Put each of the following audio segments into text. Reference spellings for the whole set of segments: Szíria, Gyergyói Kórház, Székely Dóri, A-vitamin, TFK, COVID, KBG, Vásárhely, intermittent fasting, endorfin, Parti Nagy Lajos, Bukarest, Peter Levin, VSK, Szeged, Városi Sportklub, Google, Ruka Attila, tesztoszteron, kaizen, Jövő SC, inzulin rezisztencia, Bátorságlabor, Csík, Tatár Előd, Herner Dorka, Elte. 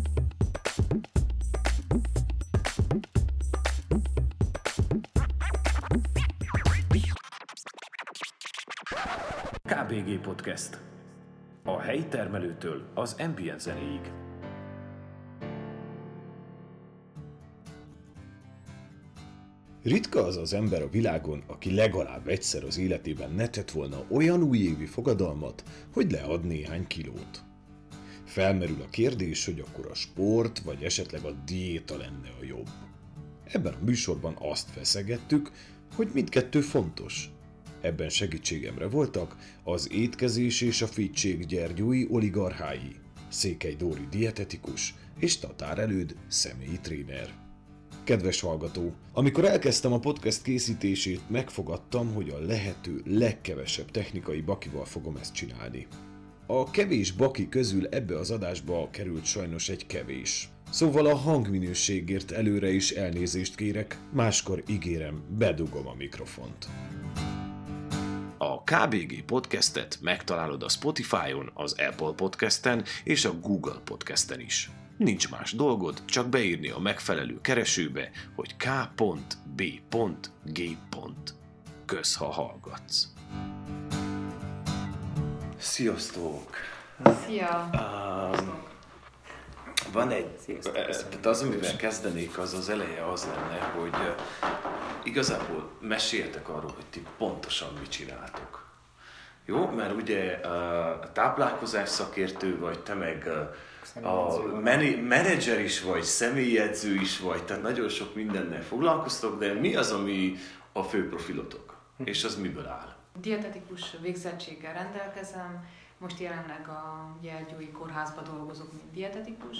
KBG Podcast. A helyi termelőtől az ambient zenéig. Ritka az az ember a világon, aki legalább egyszer az életében ne tett volna olyan újévi fogadalmat, hogy lead néhány kilót. Felmerül a kérdés, hogy akkor a sport, vagy esetleg a diéta lenne a jobb. Ebben a műsorban azt feszegettük, hogy mindkettő fontos. Ebben segítségemre voltak az étkezés és a fittség gyergyói oligarchái, Székely Dóri dietetikus és Tatár Előd személyi tréner. Kedves hallgató, amikor elkezdtem a podcast készítését, megfogadtam, hogy a lehető legkevesebb technikai bakival fogom ezt csinálni. A kevés baki közül ebbe az adásba került sajnos egy kevés. Szóval a hangminőségért előre is elnézést kérek, máskor ígérem, bedugom a mikrofont. A KBG Podcastet megtalálod a Spotify-on, az Apple Podcasten és a Google Podcasten is. Nincs más dolgod, csak beírni a megfelelő keresőbe, hogy k.b.g. Kösz, ha hallgatsz. Sziasztok! Szia! Van egy... Sziasztok. Az, amivel kezdenék, az az eleje az lenne, hogy igazából meséltek arról, hogy ti pontosan mit csináltok. Jó? Mert ugye a táplálkozás szakértő vagy, te meg a menedzser is vagy, személyedző is vagy, tehát nagyon sok mindennel foglalkoztok, de mi az, ami a fő profilotok? És az miből áll? Dietetikus végzettséggel rendelkezem, most jelenleg a Gyergyói Kórházban dolgozok, mint dietetikus,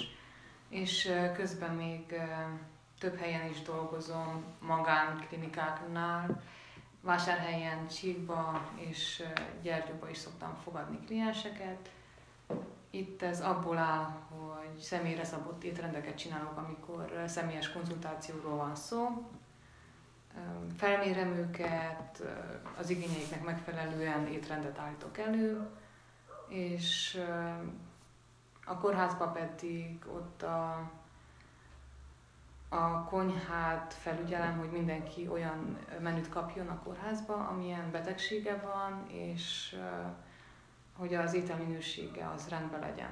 és közben még több helyen is dolgozom, magánklinikáknál, Vásárhelyen, Csíkba és Gyergyóba is szoktam fogadni klienseket. Itt ez abból áll, hogy személyre szabott étrendeket csinálok, amikor személyes konzultációról van szó. Felmérem őket, az igényeiknek megfelelően étrendet állítok elő, és a kórházba pedig ott a konyhát felügyelem, hogy mindenki olyan menüt kapjon a kórházba, amilyen betegsége van, és hogy az ételminősége az rendben legyen.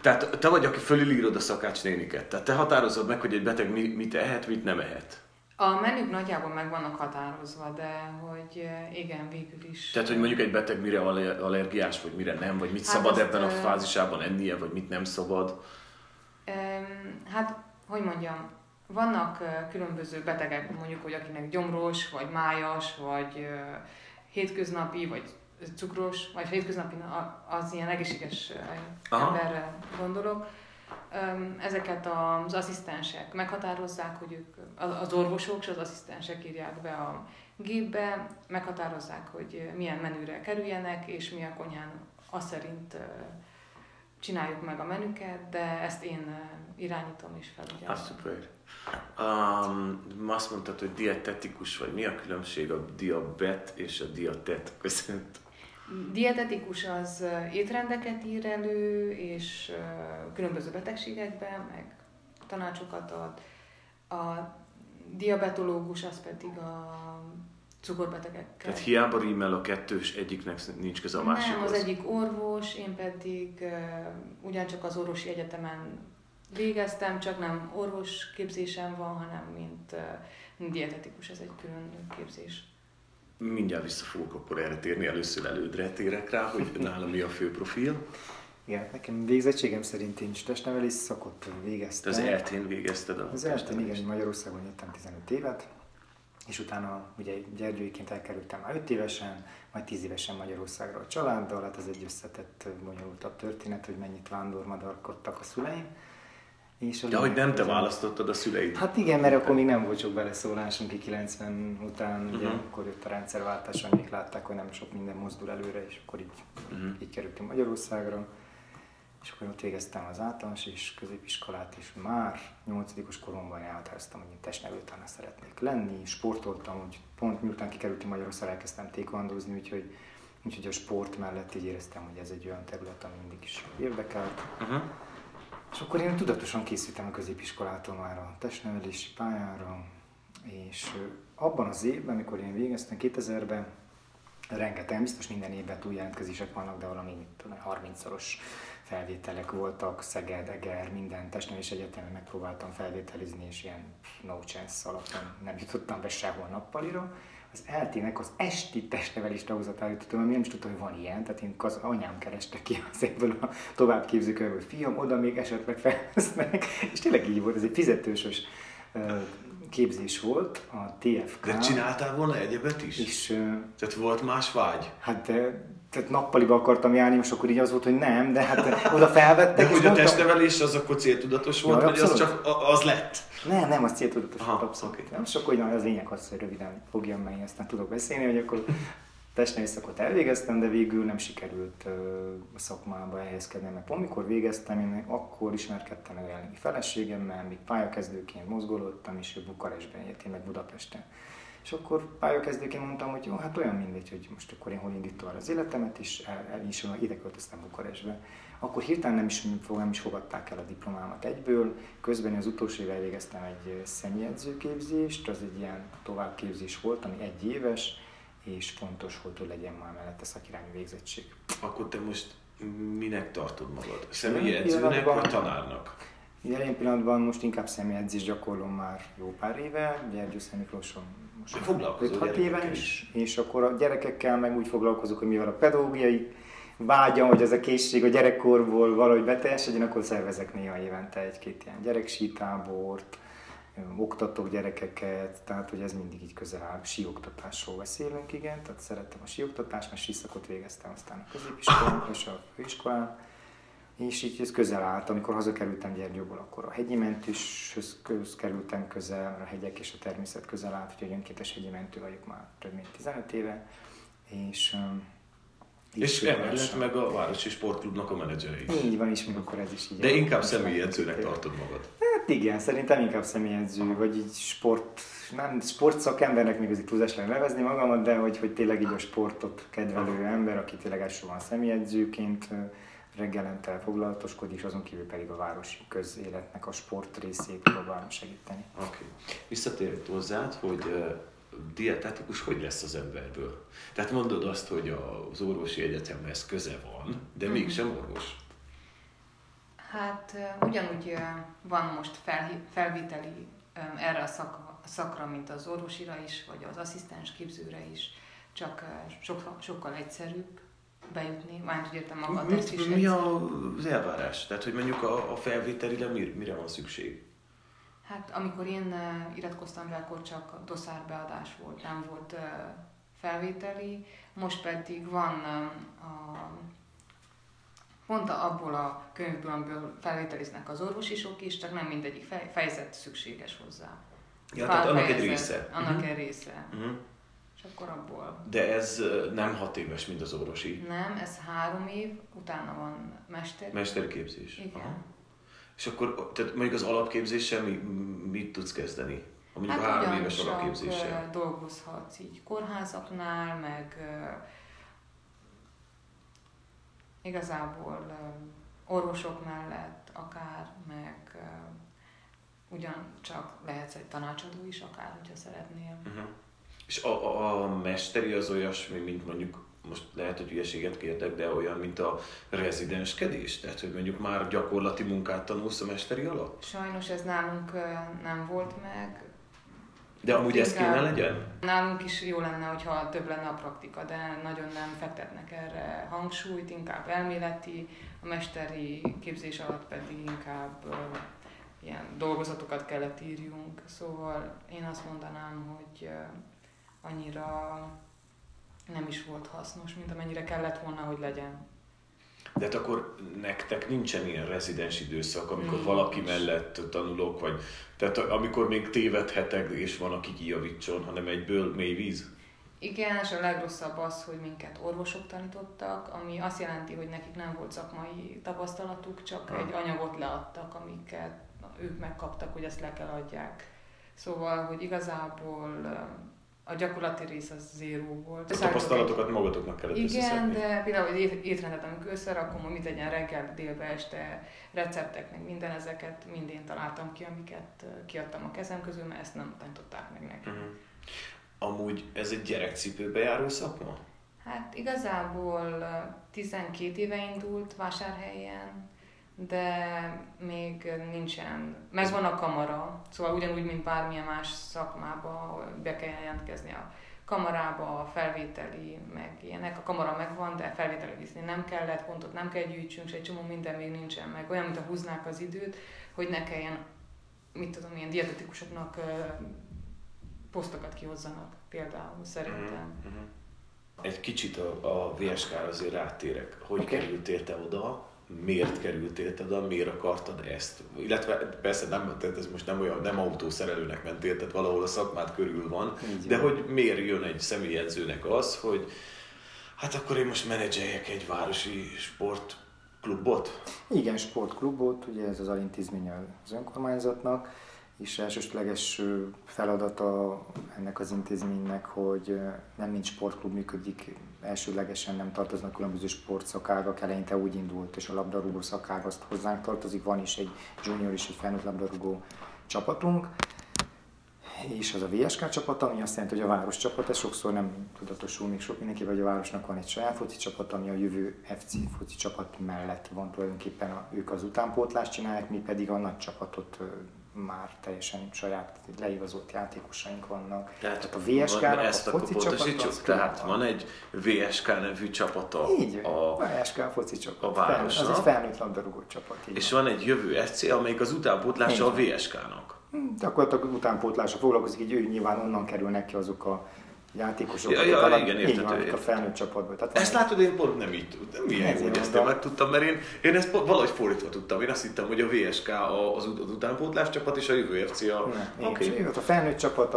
Tehát te vagy, aki fölülírod a szakácsnéniket, tehát te határozod meg, hogy egy beteg mit ehet, mit nem ehet? A menük nagyjából meg vannak határozva, de hogy igen, végül is. Tehát, hogy mondjuk egy beteg mire allergiás, vagy mire nem, vagy mit szabad ebben a fázisában ennie, vagy mit nem szabad? Vannak különböző betegek, mondjuk, hogy akinek gyomros, vagy májas, vagy hétköznapi, vagy cukros, vagy hétköznapi, az ilyen egészséges emberre gondolok. Ezeket az asszisztensek meghatározzák, hogy ők, az orvosok és az asszisztensek írják be a gépbe, meghatározzák, hogy milyen menüre kerüljenek, és mi a konyhán azt szerint csináljuk meg a menüket, de ezt én irányítom és felügyelem. Ah, szuper. Azt mondtad, hogy dietetikus vagy. Mi a különbség a diabet és a diatet között? Dietetikus az étrendeket ír elő, és különböző betegségekben, meg tanácsokat ad. A diabetológus az pedig a cukorbetegekkel. Tehát hiába rímel a kettős, egyiknek nincs köze a másikhoz. Nem, az egyik orvos, én pedig ugyancsak az orvosi egyetemen végeztem, csak nem orvos képzésem van, hanem mint dietetikus, ez egy külön képzés. Mindjárt vissza fogok akkor erre térni, először Elődre térek rá, hogy nálam mi a fő profil. Igen, nekem végzettségem szerint én is testnevelés szakot végeztem. Az Eltén végezted a testnevelést? Az Eltén, igen, Magyarországon jöttem 15 évet, és utána ugye gyergyőiként elkerültem már 5 évesen, majd 10 évesen Magyarországra a családdal, hát ez egy összetett, bonyolultabb történet, hogy mennyit vándormadarkodtak a szüleim. De hogy nem te választottad a szüleid? Hát igen, mert akkor még nem volt sok beleszólásunk ki 90 után, ugye akkor jött a rendszerváltás, amik látták, hogy nem sok minden mozdul előre, és akkor így kerültünk Magyarországra. És akkor ott végeztem az általános és középiskolát, és már 8. koromban elhatároztam, hogy testnevelő tanár szeretnék lenni, sportoltam, hogy pont miután kikerültünk Magyarországra, elkezdtem taekwondozni, úgyhogy a sport mellett így éreztem, hogy ez egy olyan terület, ami mindig is érdekelt. És akkor én tudatosan készültem a középiskolától már a testnevelési pályára, és abban az évben, amikor én végeztem 2000-ben, rengeteg, biztos minden évben túljelentkezések vannak, de valami 30-szoros felvételek voltak, Szeged, Eger, minden testnevelés egyetemen megpróbáltam felvételizni, és ilyen no chance alapján nem jutottam be sehol nappalira. Az Eltének az esti testnevelés tagozatára jutottam, ami nem is tudtam, hogy van ilyen, tehát én az anyám kereste ki az évből a továbbképzőkönyvből, hogy fiam, oda még esetleg felvesznek, és tényleg így volt, ez egy fizetősös képzés volt a TFK. De csináltál volna egyebet is? És, tehát volt más vágy? Hát tehát nappaliba akartam járni, most akkor így az volt, hogy nem, de hát oda felvettek. De hogy a testnevelés az akkor céltudatos volt, vagy az csak az lett? Nem, az céltudatos volt, abszolút. Okay. És akkor na, az lényeg az, hogy röviden fogjam, mert aztán tudok beszélni, hogy akkor testnevelés szakot elvégeztem, de végül nem sikerült a szakmába elhelyezkednem, mert amikor végeztem, én akkor ismerkedtem a jelenlegi feleségemmel, még pályakezdőként mozgolódtam, és ő Bukarestben élt, én meg Budapesten. És akkor pályakezdőként mondtam, hogy jó, hát olyan mindegy, hogy most akkor én hol indítom el az életemet, és ide költöztem Bukarestbe. Akkor hirtelen nem is fogadták el a diplomámat egyből, közben az utolsó évvel végeztem egy személyedzőképzést, az egy ilyen továbbképzés volt, ami egy éves, és fontos volt, hogy legyen már mellette szakirányú végzettség. Akkor te most minek tartod magad? Személyedzőnek vagy tanárnak? Jelen pillanatban most inkább személyedzést gyakorlom már jó pár éve, Gyergyó Szemikloson most 5-6 éven is, és akkor a gyerekekkel meg úgy foglalkozok, hogy mivel a pedagógiai vágyam, hogy az a készség a gyerekkorból valahogy beteljesedjen, akkor szervezek néha évente egy-két ilyen gyereksítábort, oktatok gyerekeket, tehát hogy ez mindig így közel áll. Síoktatásról beszélünk, igen, tehát szerettem a síoktatást, mert síszakot végeztem aztán a középiskolán és a főiskolán, és így ez közel állt. Amikor hazakerültem Gyergyóból, akkor a hegyi mentőshöz kerültem közel, a hegyek és a természet közel állt, úgyhogy önkéntes hegyi mentő vagyok már több mint 15 éve, és emellett meg a Városi Sportklubnak a menedzserei. Így van, és még akkor ez is így. De inkább személyedzőnek tartod magad. Hát igen, szerintem inkább személyedző, vagy így sportszakembernek még azért túlzás lenne nevezni magamat, de hogy tényleg így a sportot kedvelő ember, aki tényleg elsősorban személyedzőként reggelente foglalatoskodik, és azon kívül pedig a városi közéletnek a sport részét próbálom segíteni. Oké. Okay. Visszatérjük hozzád, hogy dietetikus hogy lesz az emberből? Tehát mondod azt, hogy az orvosi egyetemhez köze van, de mégsem orvos. Hát ugyanúgy van most felvételi erre a szakra, mint az orvosira is, vagy az asszisztens képzőre is, csak sokkal egyszerűbb bejutni, már értem maga a test is. Mi az elvárás? Tehát, hogy mondjuk a felvételire mire van szükség? Hát amikor én iratkoztam be, akkor csak dosszárbeadás volt, nem volt felvételi, most pedig van pont abból a könyvből, amiből felvételiznek az orvosisok is, csak nem mindegyik fejezet szükséges hozzá. Ja, tehát annak egy része. Annak egy része. És akkor abból. De ez nem 6 éves, mint az orvosi. Nem, ez 3 év, utána van mesterképzés. Igen. Aha. És akkor tehát mondjuk az alapképzéssel mit tudsz kezdeni? Mondjuk hát 3 éves alapképzéssel. Hát dolgozhatsz így kórházaknál, meg igazából orvosok mellett akár, meg ugyancsak lehetsz egy tanácsadó is akár, hogyha szeretnél. Uh-huh. És a mesteri az olyasmi, mint mondjuk, most lehet, hogy hülyeséget kértek, de olyan, mint a rezidenskedés? Tehát, hogy mondjuk már gyakorlati munkát tanulsz a mesteri alatt? Sajnos ez nálunk nem volt meg. De amúgy ez kéne legyen? Nálunk is jó lenne, hogyha több lenne a praktika, de nagyon nem fektetnek erre hangsúlyt, inkább elméleti, a mesteri képzés alatt pedig inkább ilyen dolgozatokat kellett írjunk. Szóval én azt mondanám, hogy annyira nem is volt hasznos, mint amennyire kellett volna, hogy legyen. De hát akkor nektek nincsen ilyen rezidens időszak, amikor valaki mellett tanulok, vagy tehát amikor még tévedhetek, és van, aki kijavítson, hanem egyből mély víz? Igen, és a legrosszabb az, hogy minket orvosok tanítottak, ami azt jelenti, hogy nekik nem volt szakmai tapasztalatuk, csak egy anyagot leadtak, amiket ők megkaptak, hogy ezt le kell adják. Szóval, hogy igazából A gyakorlati rész az zéró volt. A tapasztalatokat magatoknak kellett összeszedni. Igen, de például, hogy étrendet, amikor összerakom, mit legyen reggel, délbe, este, receptek, meg minden, ezeket mind én találtam ki, amiket kiadtam a kezem közül, mert ezt nem tanították meg nekem. Uh-huh. Amúgy ez egy gyerekcipőbe járó szakma? Hát igazából 12 éve indult Vásárhelyen, de még nincsen. Megvan a kamara, szóval ugyanúgy, mint bármilyen más szakmába be kell jelentkezni a kamarába, a felvételi, meg ilyenek. A kamara megvan, de felvételi viszni nem kellett, pontot nem kell gyűjtsünk, se egy csomó minden még nincsen meg. Olyan, mintha húznák az időt, hogy ne kelljen, mit tudom, ilyen dietetikusoknak posztokat kihozzanak például, szerintem. Mm-hmm. Egy kicsit a VSK-ra azért rátérek. Hogy kerültél te oda? Miért kerültél te oda? Miért akartad ezt? Illetve persze nem, tehát ez most nem olyan, nem autószerelőnek mentél, tehát valahol a szakmát körül van, így de van. Hogy miért jön egy személyedzőnek az, hogy hát akkor én most menedzseljek egy városi sportklubot? Igen, sportklubot, ugye ez az alintézmény az önkormányzatnak, és elsősleges feladata ennek az intézménynek, hogy nem mint sportklub működik, elsőlegesen nem tartoznak különböző sportszakágak, eleinte úgy indult, és a labdarúgó szakág azt hozzánk tartozik, van is egy junior és egy felnőtt labdarúgó csapatunk, és az a VSK csapat, ami azt jelenti, hogy a város csapat, ez sokszor nem tudatosul még sok mindenki, vagy a városnak van egy saját foci csapat, ami a Jövő FC foci csapat mellett van tulajdonképpen, ők az utánpótlást csinálják, mi pedig a nagy csapatot már teljesen saját leigazolt játékosaink vannak. Tehát a VSK-nak a foci csapata. Tehát van egy VSK nevű csapata. Így, a VSK foci csapata. A városnak. Az egy felnőtt labdarúgó csapat. És van egy Jövő SC, amelyik az utánpótlása a VSK-nak. De akkor a utánpótlása foglalkozik, így ő nyilván onnan kerülnek ki azok a játékosok, akik a felnőtt csapatban. Tehát ezt látod, én pont nem így tudtam. Milyen jó, hogy ezt én megtudtam, mert én ezt valahogy fordítva tudtam. Én azt hittem, hogy a VSK az utánpótlás csapat és a Jövő FC a... Ne, okay. A felnőtt csapat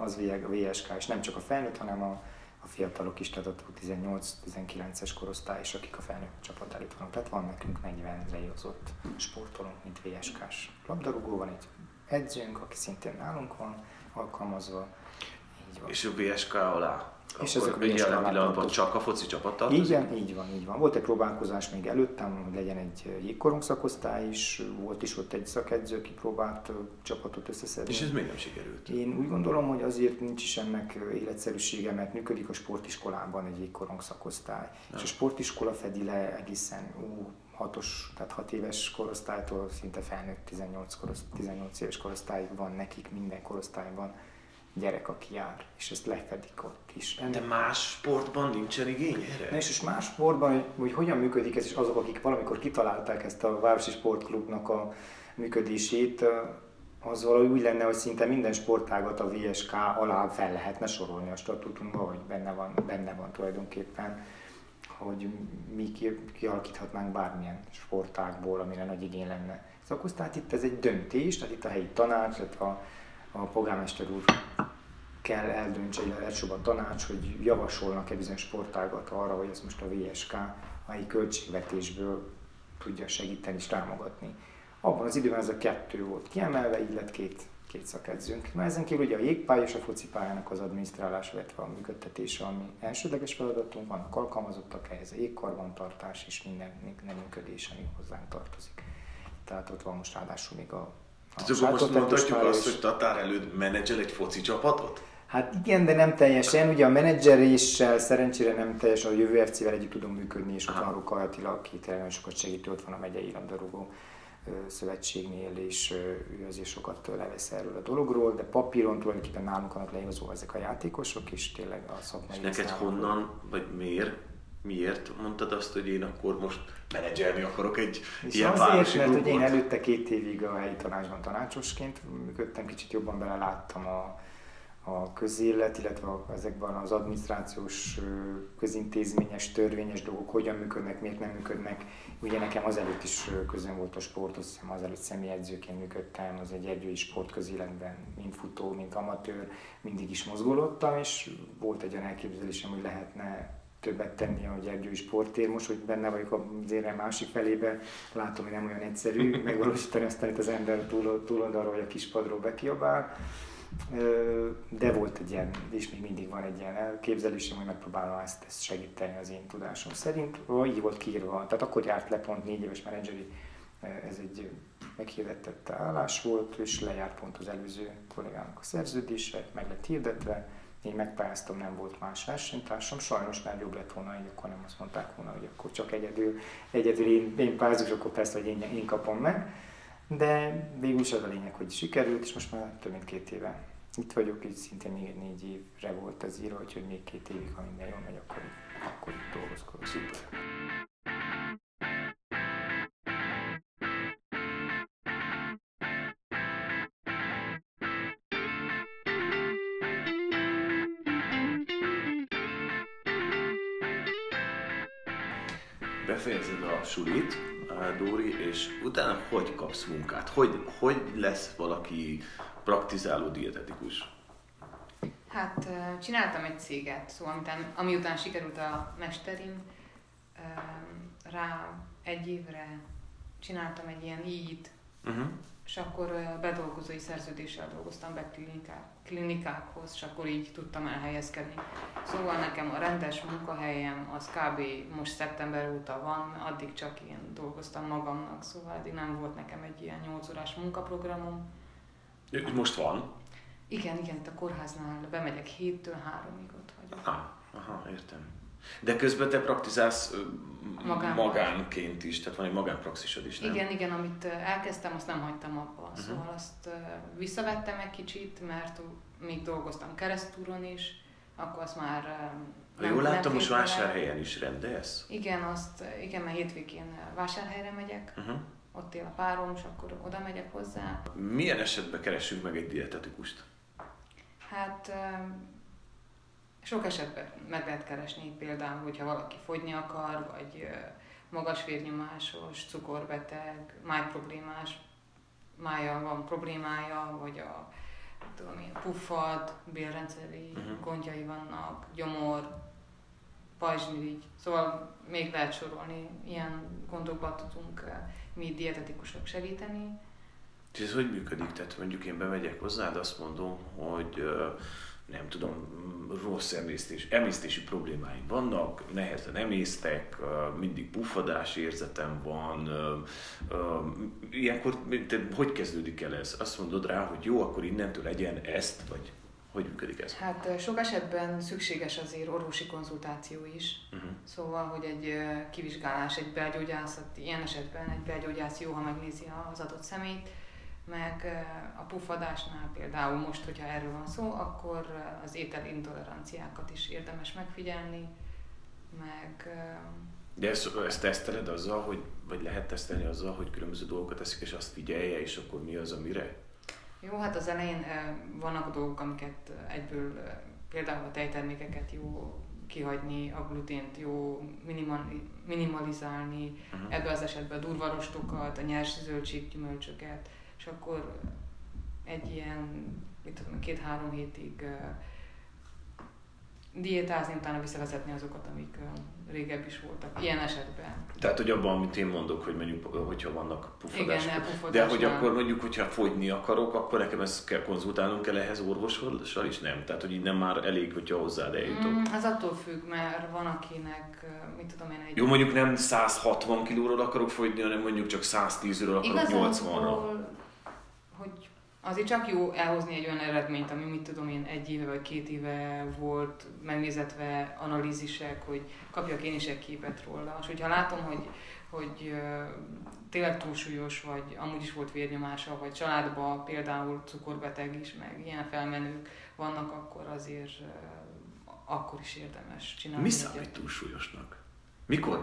az VSK, és nem csak a felnőtt, hanem a fiatalok is, tehát a 18-19-es korosztály is, akik a felnőtt csapat előtt vannak. Tehát van nekünk 40 leigazott sportolónk, mint VSK-s labdarúgó, van egy edzőnk, aki szintén nálunk van alkalmazva. És a VSK alá. És akkor a jelen pillanatban csak a foci csapat tartozik? Igen, így van. Volt egy próbálkozás még előttem, hogy legyen egy jégkorong szakosztály is, volt is ott egy szakedző, aki próbált csapatot összeszedni. És ez még nem sikerült? Én úgy gondolom, hogy azért nincs is ennek életszerűsége, mert működik a sportiskolában egy jégkorong szakosztály. Nem. És a sportiskola fedi le egészen 6 éves korosztálytól szinte felnőtt 18 éves korosztályig van nekik minden korosztályban gyerek, aki jár, és ezt lefedik ott is. De más sportban nincsen igény erre? Na és más sportban, hogy hogyan működik ez, és azok, akik valamikor kitalálták ezt a Városi Sportklubnak a működését, az valahogy úgy lenne, hogy szinte minden sportágat a VSK alá fel lehetne sorolni a statutumban, hogy benne van tulajdonképpen, hogy mi kialakíthatnánk bármilyen sportágból, amire nagy igény lenne. Szóval tehát itt ez egy döntés, tehát itt a helyi tanács, tehát a polgármester úr kell eldöntse, hogy elsőbb a tanács, hogy javasolnak-e bizonyos sportágat arra, hogy ezt most a VSK mai költségvetésből tudja segíteni és támogatni. Abban az időben ez a kettő volt kiemelve, így lett két szakedzőnk. Már ezen kívül ugye a jégpálya és a focipályának az adminisztrálása, illetve a működtetése, ami elsődleges feladatunk, vannak alkalmazottak ehhez, a jégkarbantartás és minden működés, ami hozzánk tartozik. Tehát ott van most ráadásul még a... Tehát most mondhatjuk azt, hogy Tatár Előd menedzsel egy foci csapatot? Hát igen, de nem teljesen. Ugye a menedzseréssel szerencsére nem teljesen, a Jövő FC-vel együtt tudom működni, és ott van Ruka Attila, aki nagyon sokat segítő, ott van a Megyei Labdarúgó Szövetségnél, és ő azért sokat levesz erről a dologról, de papíron tulajdonképpen nálunk vannak leigazolva ezek a játékosok, és tényleg a szakmai... És neked honnan, vagy miért mondtad azt, hogy én akkor most menedzselni akarok egy és ilyen városi klubot? És azért, mert hogy én előtte 2 évig a helyi tanácsban tanácsosként működtem, kicsit jobban beleláttam a közélet, illetve ezekben az adminisztrációs, közintézményes, törvényes dolgok hogyan működnek, miért nem működnek. Ugye nekem azelőtt is közön volt a sport, azt hiszem azelőtt személyedzőként működtem, az egy gyergyói sportközéletben, mint futó, mint amatőr, mindig is mozgolódtam, és volt egy olyan elképzelésem, hogy lehetne többet tenni a gyergyói sporttér. Most, hogy benne vagyok az érem másik felébe, látom, hogy nem olyan egyszerű megvalósítani azt, amit az ember túloldaláról vagy a kispadról bekiabál. de volt egy ilyen, és még mindig van egy ilyen elképzelésem, hogy megpróbálom ezt segíteni az én tudásom szerint. Így volt kiírva, tehát akkor járt le pont 4 éves menedzseri, ez egy meghirdetett állás volt, és lejárt pont az előző kollégának a szerződése, meg lett hirdetve, én megpályáztam, nem volt más versenytársam, sajnos már jobb lett volna, így akkor nem azt mondták volna, hogy akkor csak egyedül én pályázok, akkor persze, hogy én kapom meg, de végül is az a lényeg, hogy sikerült, és most már több mint 2 éve itt vagyok, így szintén még 4 évre volt az írva, hogy még 2 évig, ha minden jól megy, akkor dolgozkodok. Szuper. Befejezed a sulit, Dóri, és utána hogy kapsz munkát? Hogy lesz valaki praktizáló dietetikus? Hát csináltam egy céget, szóval amiután sikerült a mesterim, rá 1 évre csináltam egy ilyen íjit, és akkor bedolgozói szerződéssel dolgoztam be klinikákhoz, és akkor így tudtam elhelyezkedni. Szóval nekem a rendes munkahelyem az kb. Most szeptember óta van, addig csak én dolgoztam magamnak, szóval eddig nem volt nekem egy ilyen 8 órás munkaprogramom. Most van? Igen, itt a kórháznál bemegyek 7-től 3-ig ott vagyok. Aha, értem. De közben te praktizálsz magánként is, tehát van egy magánpraxisod is, nem? Igen, amit elkezdtem, azt nem hagytam abba. Uh-huh. Szóval azt visszavettem egy kicsit, mert még dolgoztam keresztúron is, akkor azt már nem. Jól láttam, most Vásárhelyen is rendelsz? Igen, mert hétvégén Vásárhelyre megyek, ott él a párom, és akkor oda megyek hozzá. Milyen esetben keresünk meg egy dietetikust? Hát... Sok esetben meg lehet keresni, például, hogyha valaki fogyni akar, vagy magas vérnyomásos, cukorbeteg, májproblémás, májjal van problémája, vagy puffad, bélrendszeri gondjai vannak, gyomor, pajzsmirigy. Szóval még lehet sorolni, ilyen gondokban tudunk mi dietetikusok segíteni. És ez hogy működik? Tehát mondjuk én bemegyek hozzád, azt mondom, hogy... nem tudom, rossz emésztési problémáim vannak, nehezen emésztek, mindig puffadás érzetem van. Ilyenkor hogy kezdődik el ez? Azt mondod rá, hogy jó, akkor innentől legyen ezt, vagy hogy működik ez? Hát sok esetben szükséges azért orvosi konzultáció is. Szóval, hogy egy kivizsgálás, egy belgyógyász, ilyen esetben egy belgyógyász jó, ha megnézi az adott személyt, meg a puffadásnál például most, hogyha erről van szó, akkor az ételintoleranciákat is érdemes megfigyelni, meg... De ezt teszteled azzal, vagy lehet tesztelni azzal, hogy különböző dolgokat eszik, és azt figyelje, és akkor mi az, amire? Jó, hát az elején vannak dolgok, amiket egyből, például a tejtermékeket jó kihagyni, a glutént jó minimalizálni, ebben az esetben durva rostokat, a nyers zöldség, gyümölcsöket, és akkor egy ilyen, 2-3 hétig diétázni, utána visszavezetni azokat, amik régebb is voltak, ilyen esetben. Tehát, hogy abban, amit én mondok, hogy mondjuk, hogyha vannak puffadások, de hogy akkor mondjuk, hogyha fogyni akarok, akkor nekem ezt kell konzultálnom, kell ehhez orvossal is, nem? Tehát, hogy így nem már elég, hogyha hozzád eljutok. Ez attól függ, mert van akinek, egy... Jó, mondjuk nem 160 kilóról akarok fogyni, hanem mondjuk csak 110-ről akarok 80-ra. Hogy azért csak jó elhozni egy olyan eredményt, ami 1 éve vagy 2 éve volt, megnézetve analízisek, hogy kapjak én is egy képet róla. És hogyha látom, hogy tényleg túlsúlyos, vagy amúgy is volt vérnyomása, vagy családban például cukorbeteg is, meg ilyen felmenők vannak, akkor azért akkor is érdemes csinálni. Mi számít túlsúlyosnak?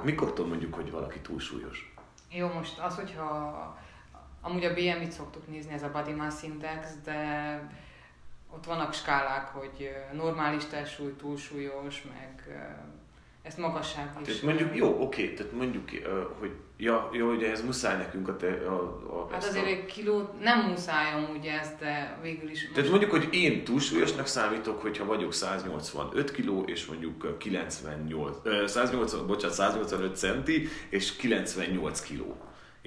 Mikortól mondjuk, hogy valaki túlsúlyos? Jó, most az, hogyha... Amúgy a BMI-t szoktuk nézni, ez a Body Mass Index, de ott vannak skálák, hogy normális testsúly, túlsúlyos, meg ezt magasság is. Tehát mondjuk, jó, oké, tehát mondjuk, hogy hogy ez muszáj nekünk a... Hát azért egy kiló, nem muszáj amúgy ez, de végül is... Tehát mondjuk, hogy én túlsúlyosnak számítok, hogyha vagyok 185 kiló, és mondjuk 185 centi, és 98 kiló.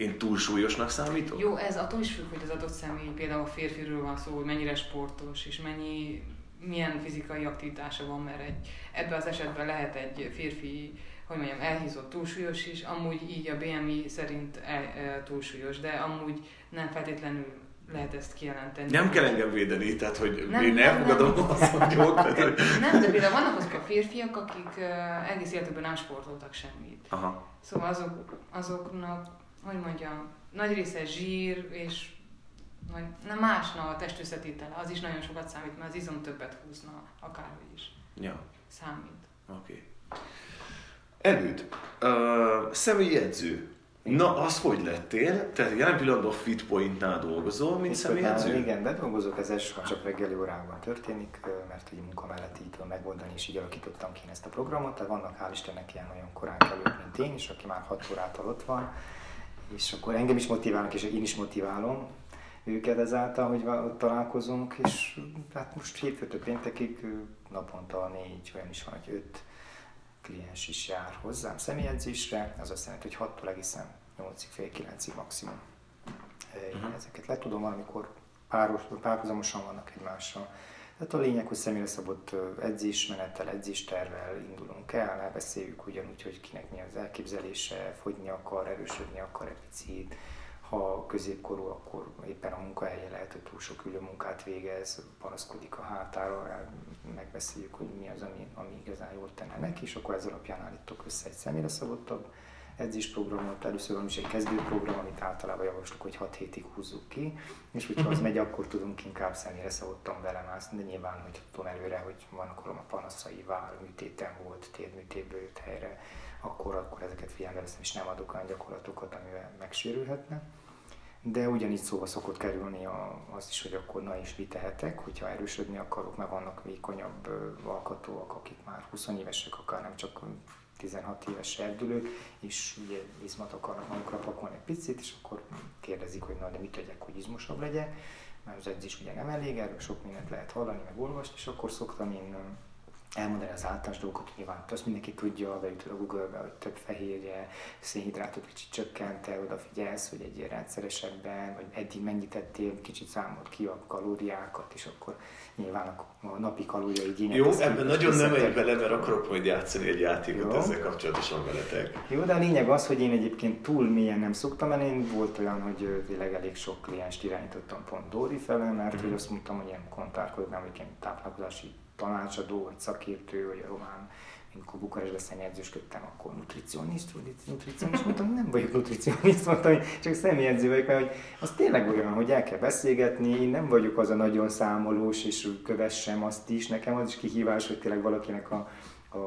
én túlsúlyosnak számítok? Jó, ez attól is függ, hogy az adott személy, például a férfiről van szó, hogy mennyire sportos, és milyen fizikai aktivitása van, mert ebben az esetben lehet egy férfi, hogy mondjam, elhízott túlsúlyos is, amúgy így a BMI szerint túlsúlyos, de amúgy nem feltétlenül lehet ezt kijelenteni. Nem kell engem védeni, tehát hogy én elfogadom azt, hogy jót. Nem, de például vannak azok a férfiak, akik egész életükben nem sportoltak semmit. Aha. Szóval azoknak, hogy mondjam, nagy része zsír, és másna a testőszetétele, az is nagyon sokat számít, mert az izom többet húzna, akárhogy is. Ja. Számít. Oké. Okay. Előd, személyi edző. Na, az hogy lettél? Tehát jelen pillanatban a Fitpointnál dolgozol, mint személyi edző? Igen, bedolgozok, ez elsősorban csak reggeli órában történik, mert egy munka mellett így tudom megoldani, és így alakítottam ki ezt a programot. Tehát vannak hál' Istennek ilyen olyan korán kelők, mint én, és aki már 6 órától ott van, és akkor engem is motiválnak, és én is motiválom őket ezáltal, hogy ott találkozunk, és hát most hétfőtől péntekig naponta 4, olyan is van, hogy 5 kliens is jár hozzám személyedzésre, az azt jelenti, hogy 6-tól egészen 8-ig, fél 9-ig maximum. Ezeket le tudom, valamikor párhuzamosan vannak egymással. Tehát a lényeg, hogy személyre szabott edzésmenettel, edzéstervvel indulunk el, elbeszéljük ugyanúgy, hogy kinek mi az elképzelése, fogyni akar, erősödni akar egy picit. Ha középkorú, akkor éppen a munkahelyen lehet, hogy túl sok ülőmunkát végez, panaszkodik a hátára, megbeszéljük, hogy mi az, ami igazán jól tenne neki, és akkor ez alapján állítok össze egy személyre szabottabb edzésprogramot. Először van is egy kezdőprogram, amit általában javaslok, hogy 6 hétig húzzuk ki, és hogyha az megy, akkor tudunk inkább személyre szabottan belemászni, de nyilván, hogy tudom előre, hogy van akkor a panaszai, vállműtéten volt, térműtétből jött helyre, akkor ezeket figyelembe veszem, és nem adok olyan gyakorlatokat, amivel megsérülhetne. De ugyanígy szóba szokott kerülni az is, hogy akkor na is mi tehetek, hogyha erősödni akarok, mert vannak vékonyabb alkatóak, akik már 20 évesek, akár nem csak 16 éves erdülők, és ugye izmat akarnak magukra pakolni egy picit, és akkor kérdezik, hogy na de mit tegyek, hogy izmosabb legyek, mert az edzés ugye nem elég, erről sok mindent lehet hallani, meg olvasni, és akkor szoktam én elmondani az általános dolgokat, nyilván azt mindenki tudja, beütöd a Google-be, hogy több fehérje, szénhidrátot kicsit csökkente, odafigyelsz, hogy egyél rendszeresebben, vagy eddig mennyit ettél, kicsit számolt ki a kalóriákat, és akkor nyilván a napi kalóriaigények. Jó, ebben nagyon nem megy bele, mert akarok majd játszani egy játékot ezzel kapcsolatosan veletek. Jó, de a lényeg az, hogy én egyébként túl mélyen nem szoktam menni, volt olyan, hogy tényleg elég sok klienst irányítottam pont Dóri felé, mert hogy azt mondtam, hogy ilyen kontárkodnám, hogy ilyen táplálkozási tanácsadó, vagy szakértő, vagy a román, amikor Bukarestben edzősködtem, akkor nutricionist, mondtam, nem vagyok nutricionist, mondtam, csak személyedző vagyok, mert hogy az tényleg olyan, hogy el kell beszélgetni, én nem vagyok az a nagyon számolós, és kövessem azt is, nekem az is kihívás, hogy tényleg valakinek a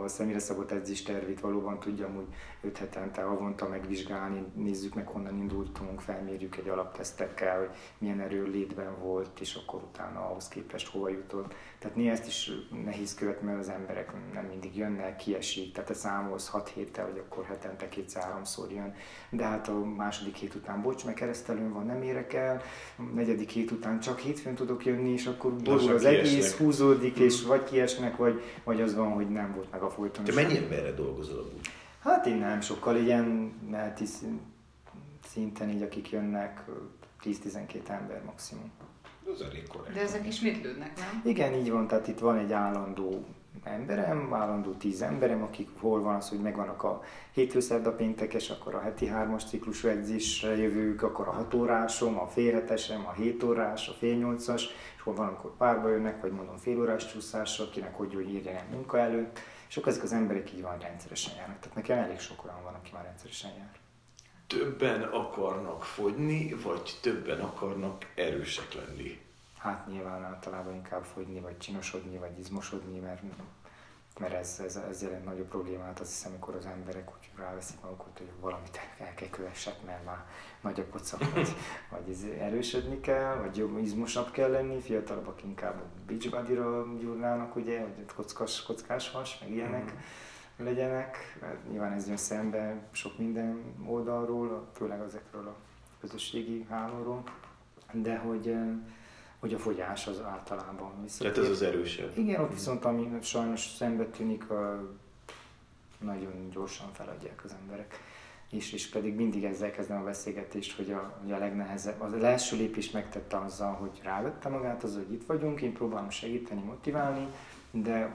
személyre szabott edzés tervét valóban tudjam úgy 5 hetente havonta megvizsgálni, nézzük meg honnan indultunk, felmérjük egy alaptesztekkel, hogy milyen erő létben volt, és akkor utána ahhoz képest hova jutott. Tehát néha ezt is nehéz követni, mert az emberek nem mindig jönnek, kiesik, tehát a számolsz 6 héttel, hogy akkor hetente 2-3-szor jön, de hát a második hét után bocs, meg keresztelőn van, nem érek el, a negyedik hét után csak hétfőn tudok jönni, és akkor az egész húzódik, és vagy kiesnek, vagy az van, hogy nem volt meg a folytonosság. Te mennyi emberre dolgozol abban? Hát én nem sokkal, ilyen melti szinten így, akik jönnek, 10-12 ember maximum. De ezek ismétlődnek, nem? Igen, így van, tehát itt van egy állandó emberem, állandó 10 emberem, akik hol van az, hogy megvannak a hétfőszerda péntekes, akkor a heti 3-as ciklusú edzésre jövők, akkor a 6 órásom, a fél hetesem, a 7 órás, a fél 8-as, és hol van, amikor párba jönnek, vagy mondom fél órás csúszásra, akinek hogy írjen el munka előtt, és akkor ezek az emberek így van, rendszeresen járnak. Tehát nekem elég sok olyan van, aki már rendszeresen jár. Többen akarnak fogyni, vagy többen akarnak erősek lenni? Hát nyilván általában inkább fogyni, vagy csinosodni, vagy izmosodni, mert ez jelent nagyobb problémát, azt hiszem, amikor az emberek úgy ráveszik magukat, hogy valamit el kell kövessek, mert már nagy a kocak, vagy erősödni kell, vagy jobb izmosabb kell lenni, fiatalabbak inkább beach body-ra gyúrnának, ugye, hogy kockás has, meg ilyenek legyenek. Nyilván ez jön szembe sok minden oldalról, főleg ezekről a közösségi hálóról, de hogy a fogyás az általában viszont. Tehát ez az erősebb. Igen, ott viszont ami sajnos szembe tűnik, nagyon gyorsan feladják az emberek. és pedig mindig ezzel kezdem a beszélgetést, hogy a legnehezebb, az első lépést megtette azzal, hogy rávette magát, azzal, hogy itt vagyunk, én próbálom segíteni, motiválni, de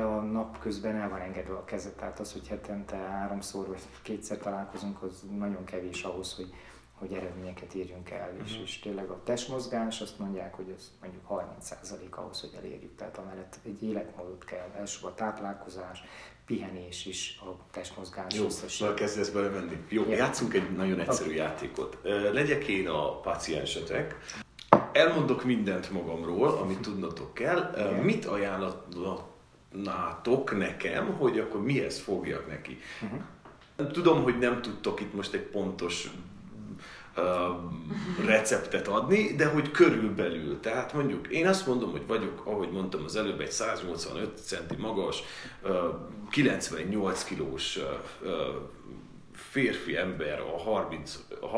a nap közben el van engedve a kezed, tehát az, hogy hetente 3-szor vagy 2-szer találkozunk, az nagyon kevés ahhoz, hogy eredményeket érjünk el, és tényleg a testmozgás, azt mondják, hogy ez mondjuk 30% ahhoz, hogy elérjük, tehát amellett egy életmódot kell, elsőbb a táplálkozás, pihenés is, a testmozgás. Jó, már kezdesz belemenni. Jó, játszunk egy nagyon egyszerű játékot. Legyek én a paciensetek. Elmondok mindent magamról, amit tudnotok kell. Igen. Mit ajánlanátok nekem, hogy akkor mihez fogjak neki? Uh-huh. Tudom, hogy nem tudtok itt most egy pontos receptet adni, de hogy körülbelül. Tehát mondjuk én azt mondom, hogy vagyok, ahogy mondtam az előbb, egy 185 centi magas, 98 kilós férfi ember a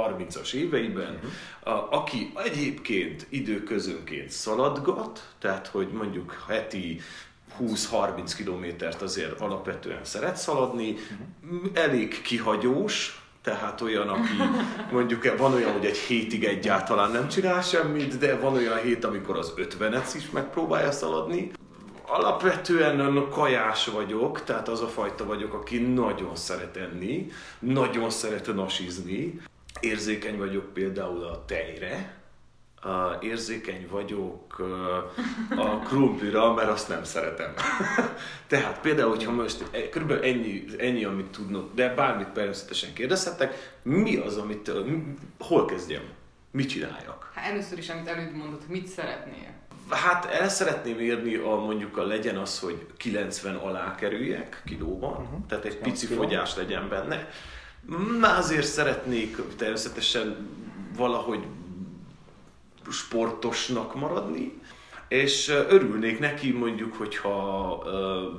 30-as éveiben, aki egyébként időközönként szaladgat, tehát hogy mondjuk heti 20-30 kilométert azért alapvetően szeret szaladni, elég kihagyós. Tehát olyan, aki mondjuk van olyan, hogy egy hétig egyáltalán nem csinál semmit, de van olyan hét, amikor az 50-et is megpróbálja szaladni. Alapvetően kajás vagyok, tehát az a fajta vagyok, aki nagyon szeret enni, nagyon szeret nasizni. Érzékeny vagyok például a tejre. Érzékeny vagyok a krumplira, mert azt nem szeretem. Tehát például, hogyha most körülbelül ennyi, amit tudnod, de bármit természetesen kérdezhetek, mi az, amit, hol kezdjem? Mit csináljak? Hát először is, amit előbb mondod, mit szeretnél? Hát el szeretném érni, legyen az, hogy 90 alá kerüljek kilóban, tehát egy pici fogyás legyen benne. Már azért szeretnék természetesen valahogy sportosnak maradni, és örülnék neki mondjuk, hogyha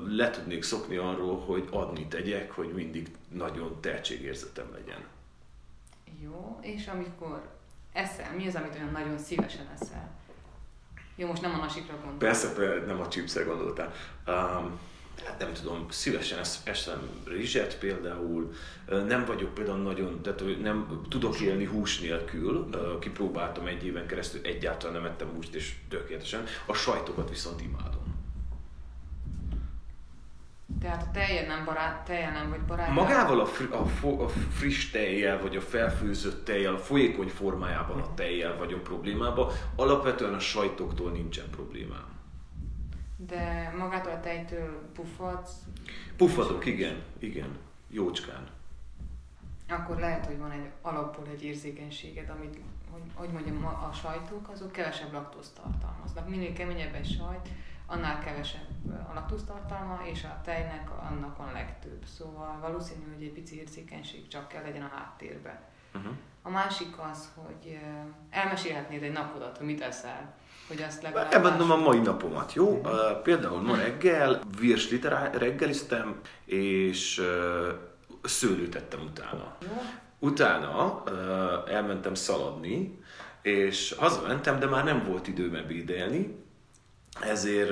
le tudnék szokni arról, hogy adni tegyek, hogy mindig nagyon tehetségérzetem legyen. Jó, és amikor eszel, mi az, amit olyan nagyon szívesen eszel? Jó, most nem a nasikra gondoltam. Persze, nem a chipsre gondoltál. Hát nem tudom, szívesen eszem rizset például, nem vagyok például nagyon, tehát nem tudok élni hús nélkül, kipróbáltam 1 éven keresztül, egyáltalán nem ettem húst, és tökéletesen. A sajtokat viszont imádom. Tehát a tejjel nem vagy barátja? Magával a friss tejjel, vagy a felfőzött tejjel, a folyékony formájában a tejjel vagyok problémában, alapvetően a sajtoktól nincsen problémám. De magától a tejtől puffadsz? Puffadok, igen. Jócskán. Akkor lehet, hogy van egy alapból egy érzékenységed, amit, a sajtok azok kevesebb laktózt tartalmaznak. Minél keményebb egy sajt, annál kevesebb a laktóz tartalma, és a tejnek annak a legtöbb. Szóval valószínű, hogy egy pici érzékenység csak kell legyen a háttérben. Uh-huh. A másik az, hogy elmesélhetnéd egy napodat, hogy mit eszel. Elmondom a mai napomat, jó? Például ma reggel virslit reggeliztem, és szőlőt ettem utána. Utána elmentem szaladni, és hazamentem, de már nem volt időm ebédelni, ezért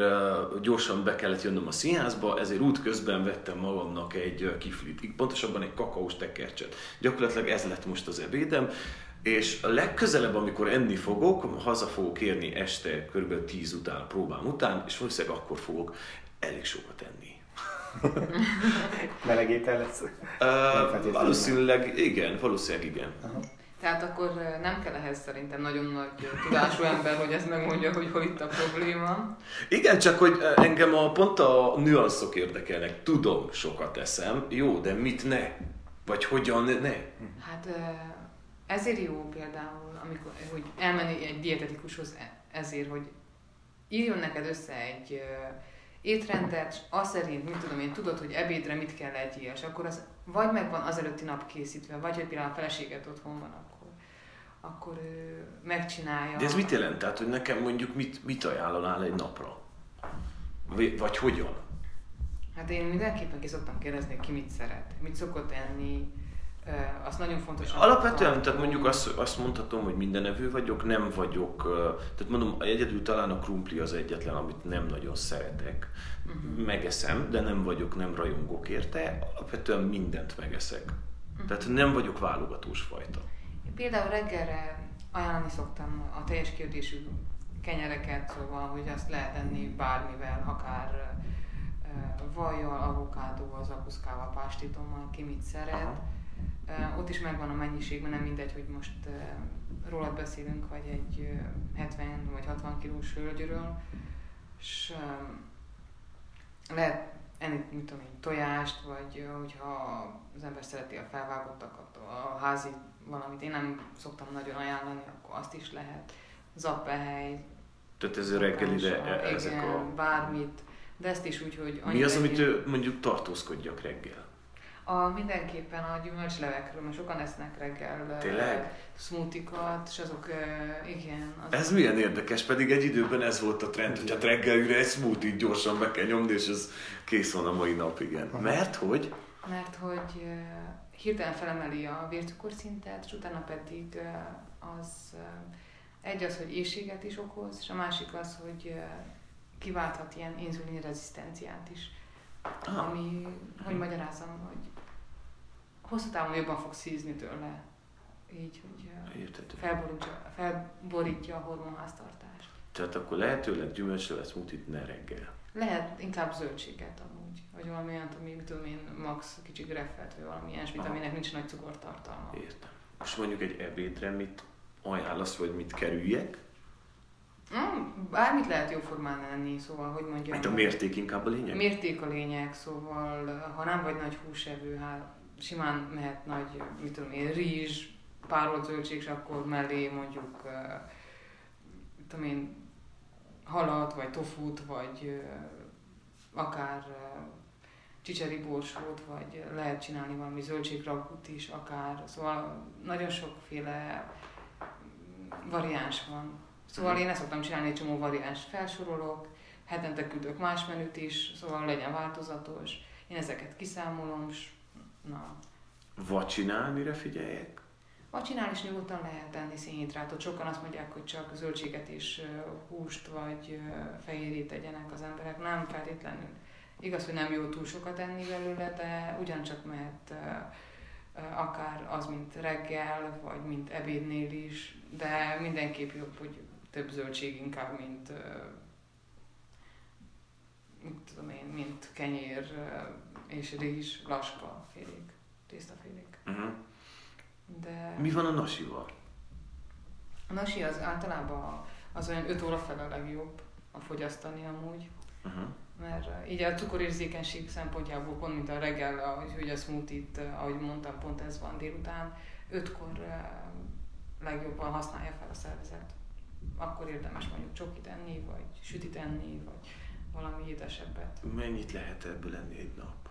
gyorsan be kellett jönnöm a színházba, ezért útközben vettem magamnak egy kiflit, pontosabban egy kakaós tekercset. Gyakorlatilag ez lett most az ebédem. És a legközelebb, amikor enni fogok, haza fogok érni este kb. 10 után, próbám után, és valószínűleg akkor fogok elég sokat enni. Melegétel lesz? Valószínűleg igen. Aha. Tehát akkor nem kell ehhez szerintem nagyon nagy tudású ember, hogy ezt megmondja, hogy hol itt a probléma. Igen, csak hogy engem pont a nüanszok érdekelnek. Tudom, sokat eszem, jó, de mit ne? Vagy hogyan ne? Hát... Ezért jó például, hogy elmenni egy dietetikushoz ezért, hogy írjon neked össze egy étrendet, és az szerint, tudod, hogy ebédre mit kell egyél, és akkor az vagy megvan az előtti nap készítve, vagy hogy például a feleséged otthon van, akkor ő megcsinálja. De ez mit jelent? Tehát, hogy nekem mondjuk mit ajánlanál egy napra? Vagy hogyan? Hát én mindenképpen ki szoktam kérdezni, ki mit szeret, mit szokott enni. Az nagyon fontos. Alapvetően, tehát mondjuk azt mondhatom, hogy mindenevő vagyok, nem vagyok, tehát mondom, egyedül talán a krumpli az egyetlen, amit nem nagyon szeretek. Megeszem, de nem rajongok érte, alapvetően mindent megeszek. Tehát nem vagyok válogatós fajta. Én például reggelre ajánlani szoktam a teljes kérdésű kenyereket, szóval, hogy azt lehet enni bármivel, akár vajjal, avokádóval, zakuszkával, páslitommal, ki mit szeret. Aha. Ott is megvan a mennyiség, mert nem mindegy, hogy most rólad beszélünk, vagy egy 70 vagy 60 kilós hölgyről, és lehet enni, nem tudom, tojást, vagy hogyha az ember szereti a felvágottakat, a házi valamit, én nem szoktam nagyon ajánlani, akkor azt is lehet, zappehely, tehát ez reggelire ezek a... bármit, de ezt is úgy, hogy... Mi az, amit mondjuk tartózkodjak reggel? Mindenképpen a gyümölcslevekről, mert sokan esznek reggel smoothikat, és azok, igen. Azok... Ez milyen érdekes, pedig egy időben ez volt a trend, hogy hát reggelire egy smoothie gyorsan be kell nyomni, és ez kész van a mai nap, igen. Mert hogy? Mert hogy hirtelen felemeli a vércukorszintet, és utána pedig az, hogy éhséget is okoz, és a másik az, hogy kiválthat ilyen inzulin rezisztenciát is. Ami, hogy magyarázom, hogy hosszú távon jobban fogsz hízni tőle, így, hogy felborítja a hormonháztartást. Tehát akkor lehetőleg gyümölcslevet, smutit ne reggel. Lehet inkább zöldséget amúgy, vagy valami olyan, amit max kicsi greffelt, vagy valami ilyesmit, aminek nincs nagy cukortartalma. Értem. Most mondjuk egy ebédre mit ajánlasz, vagy mit kerüljek? Bármit lehet jóformán enni, szóval, hogy mondjam... Itt a mérték inkább a lényeg? Mérték a lényeg, szóval, ha nem vagy nagy húsevő, hát simán mehet nagy, rizs, párolt zöldség, és akkor mellé mondjuk, halat, vagy tofut, vagy akár csicseri borsót, vagy lehet csinálni valami zöldségragút is, akár, szóval nagyon sokféle variáns van. Szóval én ezt szoktam csinálni, egy csomó variáns felsorolok, hetente küldök más menüt is, szóval legyen változatos. Én ezeket kiszámolom, és na. Vagy csinál, mire figyeljek? Vagy csinál, és nyugodtan lehet enni szénhidrátot. Sokan azt mondják, hogy csak zöldséget és húst vagy fehérjét tegyenek az emberek. Nem feltétlenül. Igaz, hogy nem jó túl sokat enni belőle, de ugyancsak mehet akár az, mint reggel, vagy mint ebédnél is, de mindenképp jobb, hogy több zöldség inkább, mint mint kenyér és rizs, laskafélék, tésztafélék. Uh-huh. De... Mi van a nasival? A nasi az általában az olyan 5 óra fel a legjobb a fogyasztani amúgy, mert így a cukorérzékenység szempontjából pont, mint a reggel, hogy a smoothie-t, ahogy mondtam, pont ez van délután, 5-kor legjobban használja fel a szervezet. Akkor érdemes mondjuk csokit enni, vagy sütit enni, vagy valami édesebbet. Mennyit lehet ebből enni egy nap?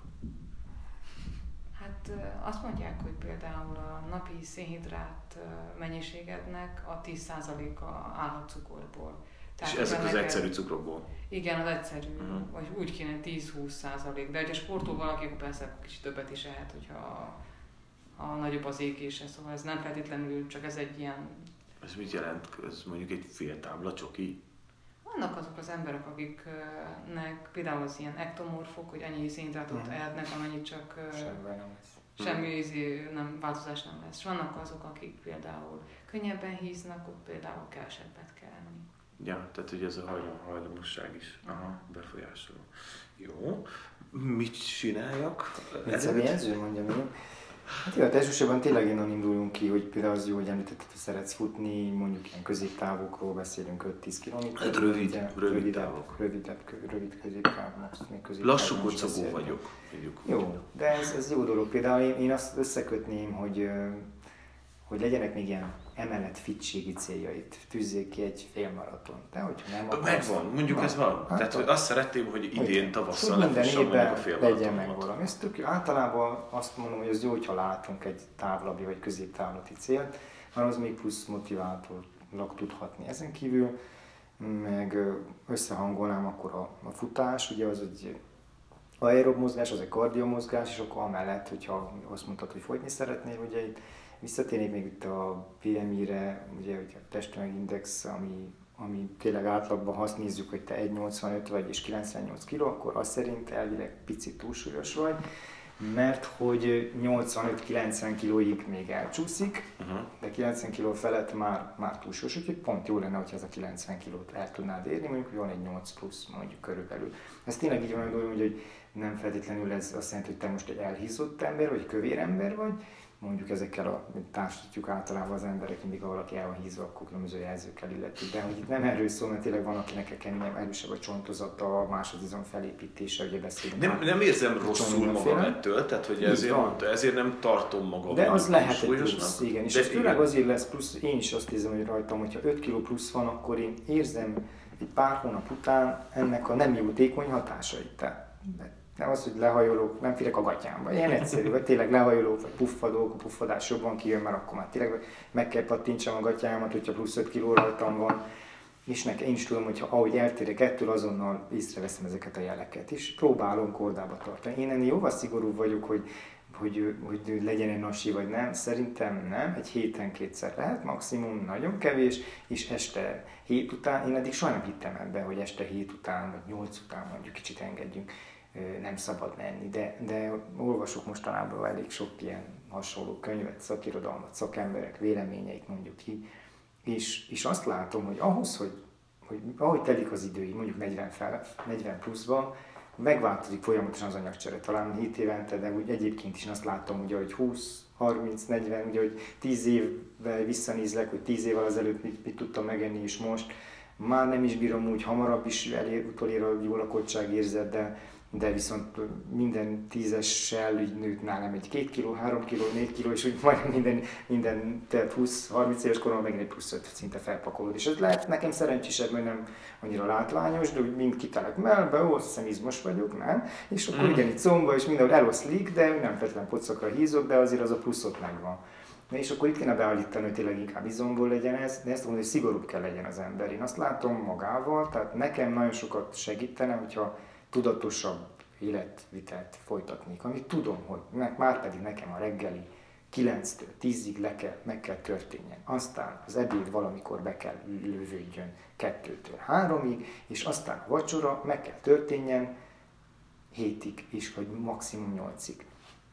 Hát azt mondják, hogy például a napi szénhidrát mennyiségednek a 10%-a állhat cukorból. Tehát és ezek az egyszerű cukrokból? Igen, az egyszerű, vagy úgy kéne 10-20%, de hogyha sportol valaki, akkor persze akkor kicsit többet is ehet, hogyha a nagyobb az ékése, szóval ez nem feltétlenül, csak ez egy ilyen... Ez mit jelent? Ez mondjuk egy fél tábla csoki? Vannak azok az emberek, akiknek például az ilyen ektomorfok, hogy annyi szénhidrátot ehetnek, amennyit csak... Semmi változás nem lesz. És vannak azok, akik például könnyebben híznak, ott például kevesebbet kell enni. Ja, tehát ugye ez a hajlamosság is befolyásoló. Jó. Mit csináljak? Ez a jelző, mondjam én. Hát jó, elsősorban tényleg innen induljunk ki, hogy például az jó, hogy említetted, hogy szeretsz futni, mondjuk ilyen középtávokról beszélünk 5-10 km. Hát rövid távok. Rövid középtávok. Lassú kocogó vagyok. Jó, de ez jó dolog. Például én azt összekötném, hogy legyenek még ilyen emellett fitségi céljait, tűzzék ki egy félmaraton, de hogyha nem akarsz... Megvan, mondjuk ez van. Tehát azt szeretném, hogy idén tavasszal lefussam mondjuk a félmaraton. Legyen meg valami. Ez tök jó. Általában azt mondom, hogy az jó, hogyha látunk egy távlabbi vagy középtávlati célt, mert az még plusz motivátornak tudhatni. Ezen kívül meg összehangolnám akkor a futás, ugye az egy aerob mozgás, az egy kardiomozgás, és akkor amellett, hogyha azt mondtad, hogy fogyni szeretnél, ugye itt visszatérnék még itt a BMI-re, ugye a testtömegindex, ami tényleg átlagban, ha azt nézzük, hogy te 1,85 vagy és 98 kg, akkor az szerint elvileg picit túlsúlyos vagy, mert hogy 85-90 kilóig még elcsúszik, de 90 kiló felett már túlsúlyos, úgyhogy pont jó lenne, hogyha ez a 90 kilót el tudnád érni, mondjuk van egy 8 plusz, mondjuk körülbelül. Ez tényleg így van, hogy nem feltétlenül ez azt jelenti, hogy te most egy elhízott ember vagy kövér ember vagy, mondjuk ezekkel társítjuk általában az emberek, mindig ha valaki el van hízva, akkor különböző jelzőkkel illetjük. De hogy itt nem erről szól, mert tényleg van, akinek keményebb, erősebb a csontozata, más az izom felépítése, ugye beszélünk. Nem érzem rosszul magam ettől, tehát hogy ezért nem tartom magam. De az lehet egy plusz, igen. És főleg azért lesz plusz, én is azt érzem, hogy rajtam, hogyha 5 kg plusz van, akkor én érzem egy pár hónap után ennek a nem jótékony hatásait. Nem az, hogy lehajolok, nem félek a gatyámba. Ilyen egyszerű, vagy tényleg lehajolok, vagy puffadok, a puffadás jobban kijön, mert akkor már tényleg meg kell pattintsam a gatyámat, hogyha plusz 5 kiló rajtam van. És én is tudom, hogy ahogy eltérek ettől, azonnal észreveszem ezeket a jeleket, és próbálom kordába tartani. Én ennél jóval szigorúbb vagyok, hogy legyen egy nasi, vagy nem. Szerintem nem, egy héten kétszer lehet, maximum nagyon kevés, és este 7 után, én eddig soha nem hittem ebben, hogy este 7 után, vagy 8 után mondjuk kicsit engedjünk. Nem szabad menni, de olvasok mostanában elég sok ilyen hasonló könyvet, szakirodalmat, szakemberek véleményeit mondjuk ki, és azt látom, hogy ahhoz, hogy ahogy telik az idő, mondjuk 40 pluszban, megváltozik folyamatosan az anyagcsere, talán 7 évente, de úgy egyébként is azt látom, ugye, hogy 20, 30, 40, ugye, hogy 10 évvel visszanézlek, hogy 10 évvel azelőtt mit tudtam megenni, és most már nem is bírom úgy, hamarabb is utolér a jól lakottságérzet, de viszont minden 10-essel így nőtt nálam egy 2 kg, 3 kg, 4 kg, és úgy majdnem minden 20-30 éves koromban megint egy plusz 5 szinte felpakolod. És ez lehet nekem szerencsésebb, mert nem annyira látványos, de úgy mind kitalak mellbe, ó, azt hiszem izmos vagyok, nem? És akkor ugyanígy comba, és mindenhol eloszlik, de nem feltétlenül pocakra hízok, de azért az a plusz ott megvan. És akkor itt kéne beállítani, hogy tényleg inkább izomból legyen ez, de ezt mondom, hogy szigorúbb kell legyen az ember. Én azt látom magával, tehát nekem nagyon sokat segítene, hogyha tudatosabb életvitelt folytatnék, amit tudom, hogy már pedig nekem a reggeli 9-től 10-ig meg kell történjen. Aztán az ebéd valamikor be kell lövődjön 2-től 3-ig, és aztán a vacsora meg kell történjen 7-ig is, vagy maximum 8-ig.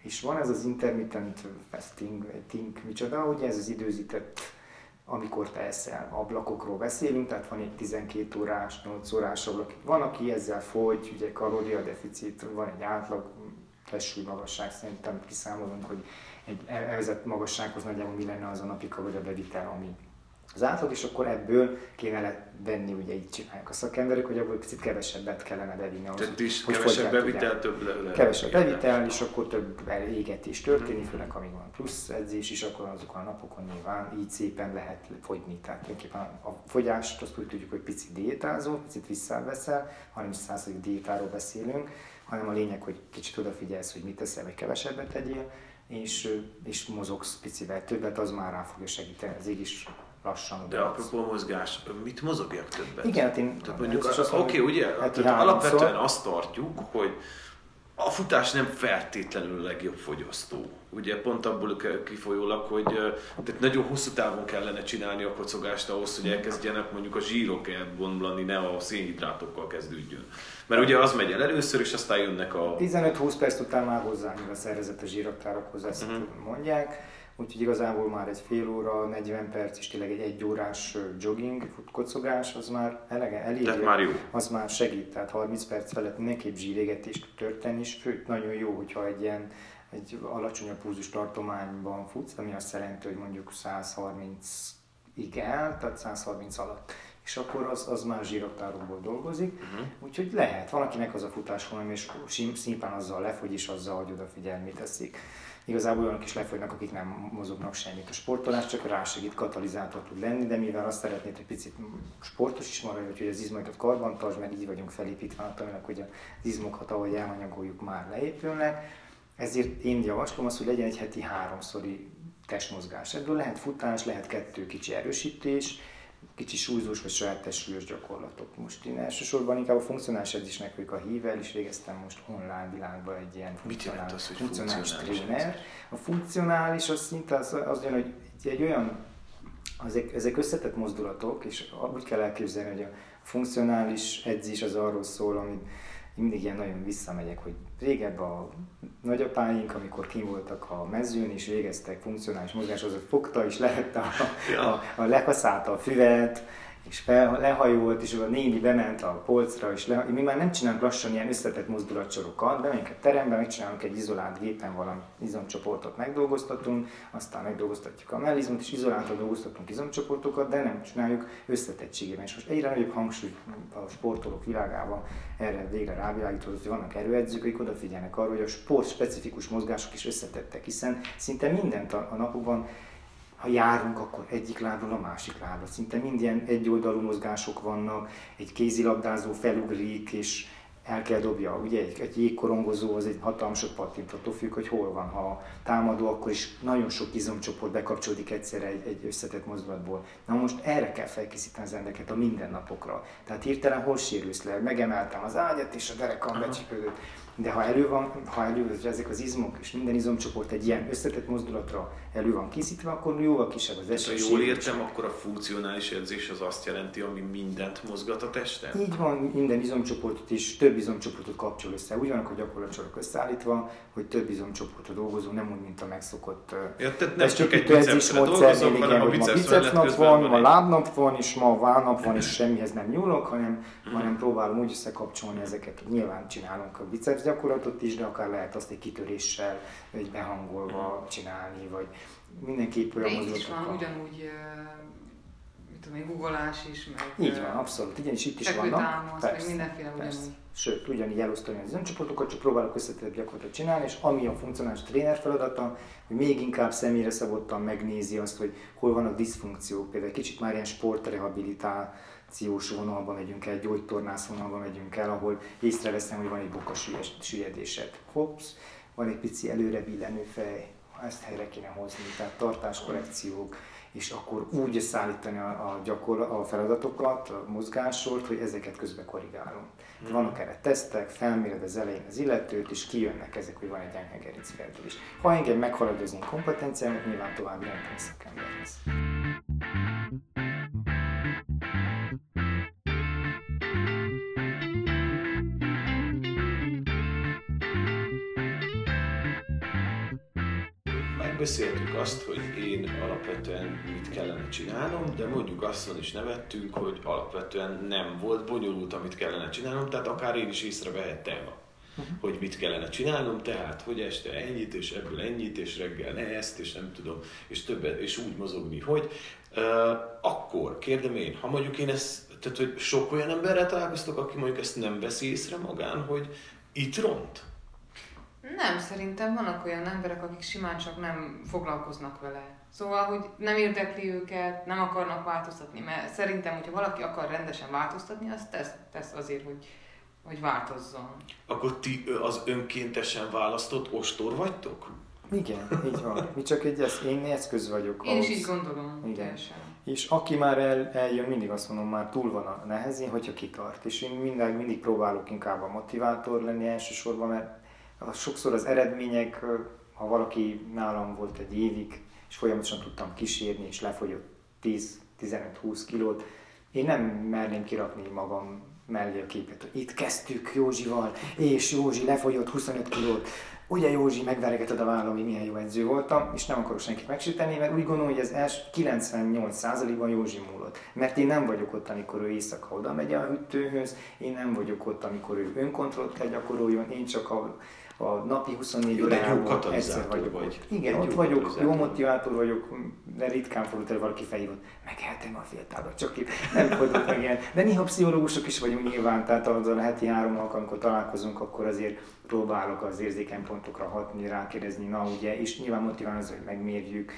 És van ez az intermittent fasting, micsoda, ugye ez az időzített, amikor te eszel, ablakokról beszélünk, tehát van egy 12 órás, 8 órás ablak, van, aki ezzel fogy, ugye kalóriadeficit, van egy átlag testsúlymagasság, szerintem kiszámolunk, hogy egy elvezett magassághoz nagyjából mi lenne az a napika, vagy a bevitel, ami az átlag, és akkor ebből kéne venni, ugye így csinálják a szakemberek, hogy abból picit kevesebbet kellene bevinni ahhoz, hogy kevesebb bevitel, több kevesebb bevitel, és akkor több égetés történik, főleg amíg van plusz edzés, és akkor azokon a napokon nyilván így szépen lehet fogyni. Tehát tulajdonképpen a fogyást azt úgy tudjuk, hogy picit diétázol, picit visszaveszel, 30% diétáról beszélünk, hanem a lényeg, hogy kicsit odafigyelsz, hogy mit teszel, vagy kevesebbet tegyél, és mozogsz picivel többet, az már rá fogja segíteni, ezért is lassan. De apropó mozgás, mit mozogjak többet? Igen, hát én... Oké, ugye? Alapvetően azt tartjuk, hogy a futás nem feltétlenül a legjobb fogyasztó. Ugye pont abból kifolyólag, hogy tehát nagyon hosszú távon kellene csinálni a kocogást ahhoz, hogy elkezdjenek mondjuk a zsírok elbomlani, ne a szénhidrátokkal kezdődjön. Mert ugye az megy el először, és aztán jönnek a... 15-20 perc után már hozzááll a szervezet a zsíraktárakhoz, ezt mondják. Úgyhogy igazából már egy fél óra, 40 perc és tényleg egy órás jogging, kocogás, az már elég, már az már segít, tehát 30 perc felett mindenképp zsírégetést történni, és főt nagyon jó, hogyha egy ilyen egy alacsonyabb pulzus tartományban futsz, ami azt jelenti, hogy mondjuk 130-ig el, tehát 130 alatt. És akkor az már zsíraktárokból dolgozik, úgyhogy lehet. Van, akinek az a futás holnap, és szimplán azzal lefogy, és azzal, hogy odafigyel, mit teszik. Igazából olyanok is lefogynak, akik nem mozognak semmit. A sportolás csak rásegít, katalizátor tud lenni, de mivel azt szeretnéd, hogy picit sportos is maradj, hogy az izmaikat karban tartsd, mert így vagyunk felépítve, attamilag, hogy az izmokat, ahogy elhanyagoljuk, már leépülnek. Ezért én javaslom azt, hogy legyen egy heti 3-szori testmozgás. Ebből lehet futás, lehet 2 kicsi erősítés, kicsi súlyzós vagy saját testsúlyos gyakorlatok. Most én elsősorban inkább a funkcionális edzésnek vagyok a híve, és végeztem most online világban egy ilyen funkcionális tréner. A funkcionális az szinte az jön, hogy egy olyan, ezek összetett mozdulatok, és úgy kell elképzelni, hogy a funkcionális edzés az arról szól, amit Én mindig ilyen nagyon visszamegyek, hogy régebb a nagyapáink, amikor kint voltak a mezőn és végeztek funkcionális mozgáshoz, az fogta és lehette lekaszálta a füvet, és lehajolt, és a néni bement a polcra, és mi már nem csinálunk lassan ilyen összetett mozdulatsorokat, bemegyünk a terembe, megcsinálunk egy izolált gépen, valami izomcsoportot megdolgoztatunk, aztán megdolgoztatjuk a mellizmot, és izoláltan dolgoztatunk izomcsoportokat, de nem csináljuk összetettségében. És most egyre nagyobb hangsúly a sportolók világában erre végre rávilágított, hogy vannak erőedzők, akik odafigyelnek arra, hogy a sport specifikus mozgások is összetettek, hiszen szinte mindent a napokban, ha járunk, akkor egyik lábról a másik lábra. Szinte mind ilyen egyoldalú mozgások vannak, egy kézilabdázó felugrik és el kell dobja. Ugye egy jégkorongozó az egy hatalmasat pattintató függ, hogy hol van. Ha támadó, akkor is nagyon sok izomcsoport bekapcsolódik egyszerre egy összetett mozdulatból. Na most erre kell felkészíteni az embereket a mindennapokra. Tehát hirtelen hol sérülsz le, megemeltem az ágyat és a derekam becsipődött. De ha elő van, ezek az izmok, és minden izomcsoport egy ilyen összetett mozdulatra elő van készítve, akkor jóval kisebb az esély. Ha jól értem, akkor a funkcionális edzés az azt jelenti, ami mindent mozgat a testen? Így van, minden izomcsoportot és több izomcsoportot kapcsol össze. Úgy vannak a gyakorlatsorok összeállítva, hogy több izomcsoportot dolgozó, nem úgy, mint a megszokott. Ja, tehát nem csak egy bicepsre dolgozom, hanem a bicepsnap van, a lábnap van, és ma a válnap van, és semmihez nem nyúlok, hanem próbálom úgy összekapcsolni ezeket. Nyilván csinálunk a biceps gyakorlatot is, de akár lehet azt egy kitöréssel, egy behangolva csinálni, vagy mindenképp olyan mozdulatokkal. Itt is van ugyanúgy, mit tudom én, guggolás is, meg... Így van, abszolút, igenis itt is vannak. Támasz, persze, meg mindenféle persze. Ugyanúgy. Sőt, ugyanígy elosztani az öncsoportokat, csak próbálok összetett gyakorlatot csinálni, és ami a funkcionális tréner feladata, hogy még inkább személyre szabottan megnézi azt, hogy hol vannak diszfunkciók, például kicsit már ilyen sportrehabilitál, vonalba megyünk el, gyógytornász vonalba megyünk el, ahol észreveszem, hogy van egy bokasüllyedésed. Hopsz, van egy pici előre billenő fej, ezt helyre kéne hozni, tehát tartáskorrekciók, és akkor úgy szállítani a feladatokat, a mozgássort, hogy ezeket közben korrigálom. Tehát vannak erre tesztek, felméred az elején az illetőt, és kijönnek ezek, hogy van egy enyhe gerincfeldülés. Ha engem meghalad az én kompetenciámat, nyilván tovább jönnek szakemberhez. Beszéltük azt, hogy én alapvetően mit kellene csinálnom, de mondjuk azon is nevettünk, hogy alapvetően nem volt bonyolult, amit kellene csinálnom, tehát akár én is észrevehettem, hogy mit kellene csinálnom, tehát hogy este ennyit, és ebből ennyit, és reggel ne ezt, és nem tudom, és többet, és úgy mozogni, hogy akkor kérdem én, ha mondjuk én ezt, tehát hogy sok olyan emberrel találkoztok, aki mondjuk ezt nem veszi észre magán, hogy itt ront? Nem, szerintem vannak olyan emberek, akik simán csak nem foglalkoznak vele. Szóval, hogy nem érdekli őket, nem akarnak változtatni, mert szerintem, hogyha valaki akar rendesen változtatni, azt tesz azért, hogy változzon. Akkor ti az önkéntesen választott ostor vagytok? Igen, így van. Mi csak én eszköz vagyok. Én is így gondolom. Igen. És aki már eljön, mindig azt mondom, már túl van a nehezén, hogyha kitart. És én mindig próbálok inkább a motivátor lenni elsősorban, mert sokszor az eredmények, ha valaki nálam volt egy évig, és folyamatosan tudtam kísérni, és lefogyott 10-15-20 kilót, én nem merném kirakni magam mellé a képet, hogy itt kezdtük Józsival, és Józsi lefogyott 25 kilót. Ugye Józsi, megveregeted a vállam, hogy milyen jó edző voltam, és nem akarok senkit megsüteni, mert úgy gondolom, hogy ez 98%-ban Józsi múlott. Mert én nem vagyok ott, amikor ő éjszaka oda megy a hűtőhöz, én nem vagyok ott, amikor ő önkontrollt kell gyakoroljon, én csak a napi 24 órában egyszer vagyok. Vagy. Igen, ott vagyok, jó motivátor vagyok, de ritkán fordult el valaki fejében, megehetem a féltáblat, csak itt nem fordult meg ilyen. De néha pszichológusok is vagyunk nyilván, tehát az a heti 3 alkalommal, amikor találkozunk, akkor azért próbálok az érzékeny pontokra hatni, rákérdezni, na ugye, és nyilván motivál az, hogy megmérjük,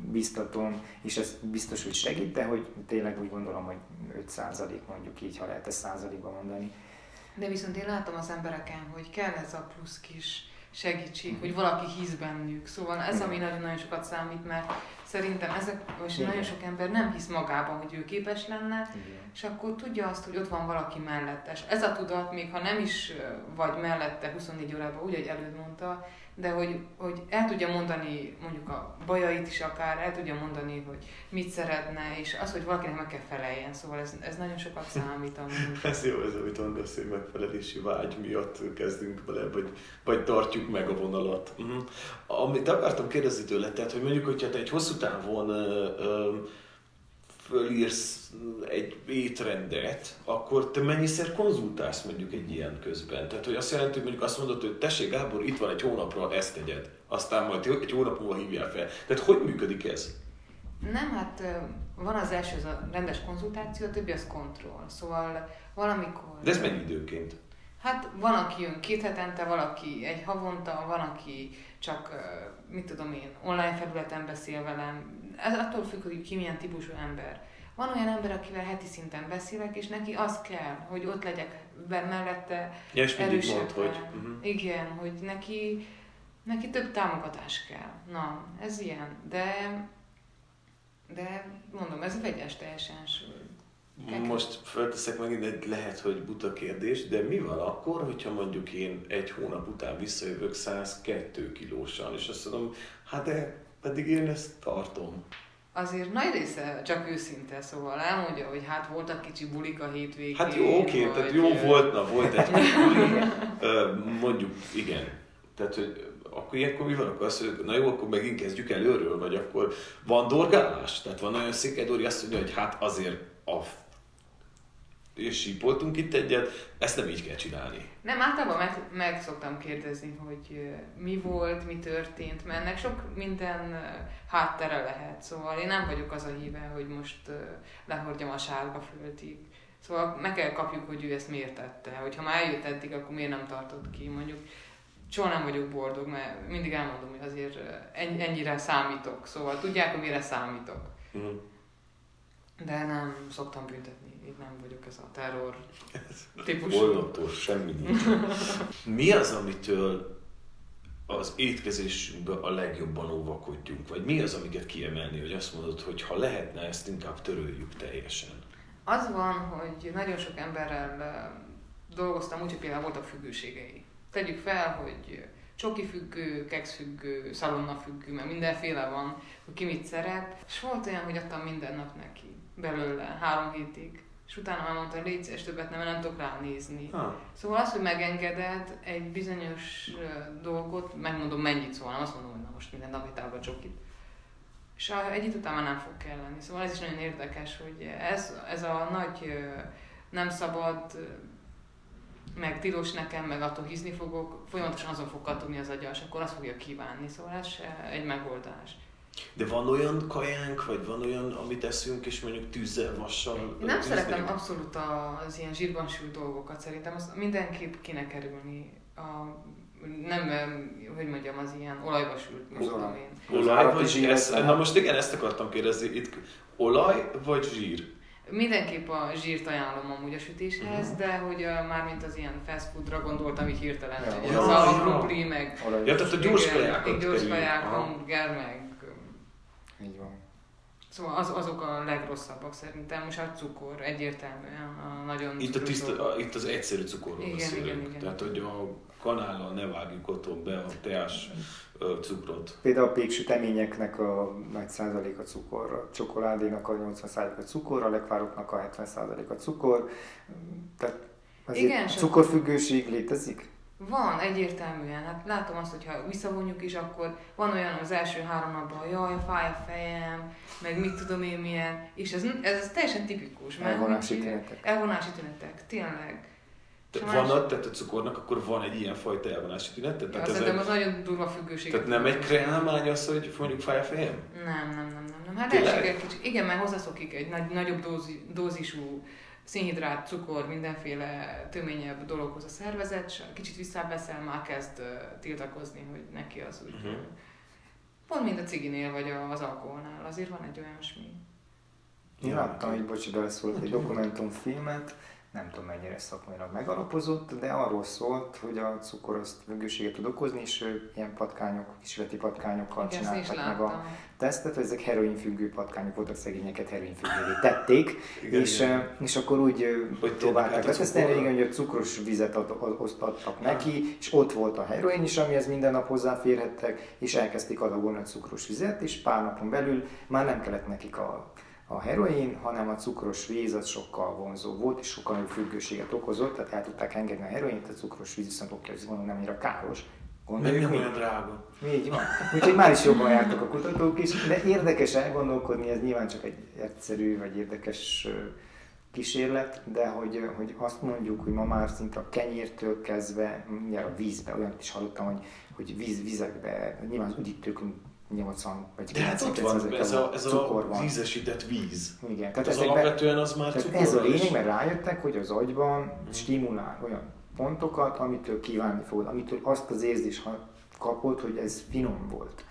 biztatom, és ez biztos, hogy segít, de hogy tényleg úgy gondolom, hogy 5% mondjuk így, ha lehet ezt százalékban mondani. De viszont én látom az embereken, hogy kell ez a plusz kis segítség, hogy valaki hisz bennük. Szóval ez, ami nagyon-nagyon sokat számít, mert Szerintem ezek, és nagyon sok ember nem hisz magában, hogy ő képes lenne, és akkor tudja azt, hogy ott van valaki mellette. És ez a tudat, még ha nem is vagy mellette 24 órában, úgy, ahogy Előd mondta, de hogy el tudja mondani mondjuk a bajait is akár, el tudja mondani, hogy mit szeretne, és az, hogy valakinek meg kell feleljen. Szóval ez nagyon sokat számít. Ez jó, ez amit mondasz, hogy megfelelési vágy miatt kezdünk bele, vagy tartjuk meg a vonalat. Amit akartam kérdezni tőle, tehát, hogy mondjuk, hogyha te egy hosszú távon fölírsz egy étrendet, akkor te mennyiszer konzultálsz mondjuk egy ilyen közben? Tehát, hogy azt jelenti, hogy mondjuk azt mondod, hogy tessék Gábor, itt van egy hónapra, ezt tegyed. Aztán majd egy hónap múlva hívjál fel. Tehát hogy működik ez? Nem, hát van az első, az a rendes konzultáció, a többi az kontroll. Szóval valamikor... De ez mennyi időként? Hát van, aki jön 2 hetente, valaki egy havonta, van, aki csak, mit tudom én, online felületen beszél velem. Ez attól függ, hogy ki milyen típusú ember. Van olyan ember, akivel heti szinten beszélek, és neki az kell, hogy ott legyek mellette, erősebben. Hogy... Igen, hogy neki több támogatás kell. Na, ez ilyen. De mondom, ez vegyes teljesen. Most felteszek megint egy lehet, hogy buta kérdés, de mi van akkor, hogyha mondjuk én egy hónap után visszajövök 102 kilósan, és azt mondom, hát de pedig én ezt tartom. Azért nagy része csak őszinte, szóval elmondja, hogy hát voltak kicsi bulik a hétvégén. Hát jó, oké, vagy... tehát jó volt egy kicsi bulik. Mondjuk, igen. Tehát, hogy akkor ilyenkor mi van? Akkor azt mondjuk, na jó, akkor megint kezdjük előről, vagy akkor van dorgálás? Tehát van olyan Székely Dóri azt mondja, hogy hát azért és sípoltunk itt egyet, ezt nem így kell csinálni. Nem, általában meg szoktam kérdezni, hogy mi volt, mi történt, mert ennek sok minden háttere lehet, szóval én nem vagyok az a híve, hogy most lehordjam a sárga földig. Szóval meg kell kapjuk, hogy ő ezt miért tette, hogyha már eljött eddig, akkor miért nem tartott ki, mondjuk. Soha nem vagyok boldog, mert mindig elmondom, hogy azért ennyire számítok, szóval tudják, hogy mire számítok. De nem szoktam büntetni. Én nem vagyok ez a terror típusú. Holnaptól semmi nincs. Mi az, amitől az étkezésünkben a legjobban óvakodjunk? Vagy mi az, amiket kiemelni, hogy azt mondod, hogy ha lehetne, ezt inkább töröljük teljesen? Az van, hogy nagyon sok emberrel dolgoztam úgy, hogy például voltak függőségei. Tegyük fel, hogy csoki függő, keksz függő, szalonna függő, mert mindenféle van, hogy ki mit szeret. És volt olyan, hogy adtam minden nap neki. Belőle, 3 hétig. És utána már mondta, hogy légy szíves, többet nem tudok ránézni. Szóval az, hogy megengeded egy bizonyos dolgot, megmondom mennyit, szóval nem azt mondom, hogy na most minden nap hitálva csokit. És egy hét után már nem fog kelleni. Szóval ez is nagyon érdekes, hogy ez a nagy nem szabad, meg tilos nekem, meg attól hízni fogok, folyamatosan azon fog kattogni az agya, és akkor azt fogja kívánni. Szóval ez egy megoldás. De van olyan kajánk, vagy van olyan, amit eszünk, és mondjuk tűzzel, vassal... Én nem szeretem abszolút az ilyen zsírban sült dolgokat, szerintem azt mindenképp kéne kerülni. Nem, hogy mondjam, az ilyen olajba sült, most tudom én. Olaj vagy zsír? Na most igen, ezt akartam kérdezni. Itt olaj vagy zsír? Mindenképp a zsírt ajánlom amúgy a sütéshez, de hogy mármint az ilyen fast foodra gondoltam így hirtelen. Az a krupli, meg... Ja, tehát a gyors kajákat. Gyors kaják, hamburger, meg... Így van. Szóval azok a legrosszabbak szerintem, most a cukor egyértelműen a nagyon itt az egyszerű cukorról beszélünk, tehát hogy a kanállal ne vágjuk otthon be a teás cukrot. Például a péksüteményeknek a nagy százaléka cukor, a csokoládénak a 80%-a cukor, a lekvároknak a 70%-a cukor, tehát igen, cukorfüggőség létezik? Van, egyértelműen. Hát látom azt, hogy ha visszavonjuk is, akkor van olyan az első 3 napban, jaj, fáj a fejem, meg mit tudom én milyen, és ez teljesen tipikus. Elvonási tünetek. Elvonási tünetek, tényleg. Tehát a cukornak akkor van egy ilyen fajta elvonási tünet? Ja, szerintem az nagyon durva függőség. Tehát nem egy kreálmány az, hogy mondjuk fáj a fejem? Nem. Hát elsők egy kicsit. Igen, mert hozzászokik egy nagyobb dózisú szénhidrát, cukor, mindenféle töményebb dologhoz a szervezet, és kicsit visszaveszel, már kezd tiltakozni, hogy neki az úgy. Pont mint a ciginél, vagy az alkoholnál, azért van egy olyasmi. Én láttam, hogy beleszólt egy dokumentumfilmet, nem tudom mennyire szakmailag megalapozott, de arról szólt, hogy a cukor azt függőséget tud okozni, és ilyen patkányok, kísérleti patkányokkal csináltak meg a tesztet, hogy ezek heroinfüggő patkányok voltak, szegényeket heroinfüggővé tették, igen, és akkor úgy próbálták letesztelni, hogy a cukros vizet adtak neki, és ott volt a heroin is, amihez minden nap hozzáférhettek, és elkezdték adagolni a cukros vizet, és pár napon belül már nem kellett nekik a heroin, hanem a cukros víz az sokkal vonzó volt, és sokkal nagyobb függőséget okozott, tehát el tudták engedni a heroint, a cukros víz viszont oké, hogy gondolom nem annyira káros. Gondoljuk, nem olyan drága. Így van. Úgyhogy már is jobban jártak a kutatók is, de érdekes elgondolkodni, ez nyilván csak egy egyszerű vagy érdekes kísérlet, de hogy azt mondjuk, hogy ma már szinte a kenyértől kezdve, mindjárt a vízbe, olyan is hallottam, hogy vizekbe, nyilván az üdítők, 80 vagy 90% ez a ízesített víz. Igen. Tehát ez alapvetően az már cukor. Ez a lényeg, mert rájöttek, hogy az agyban stimulál olyan pontokat, amitől kívánni fogod, amitől azt az érzést kapod, hogy ez finom volt.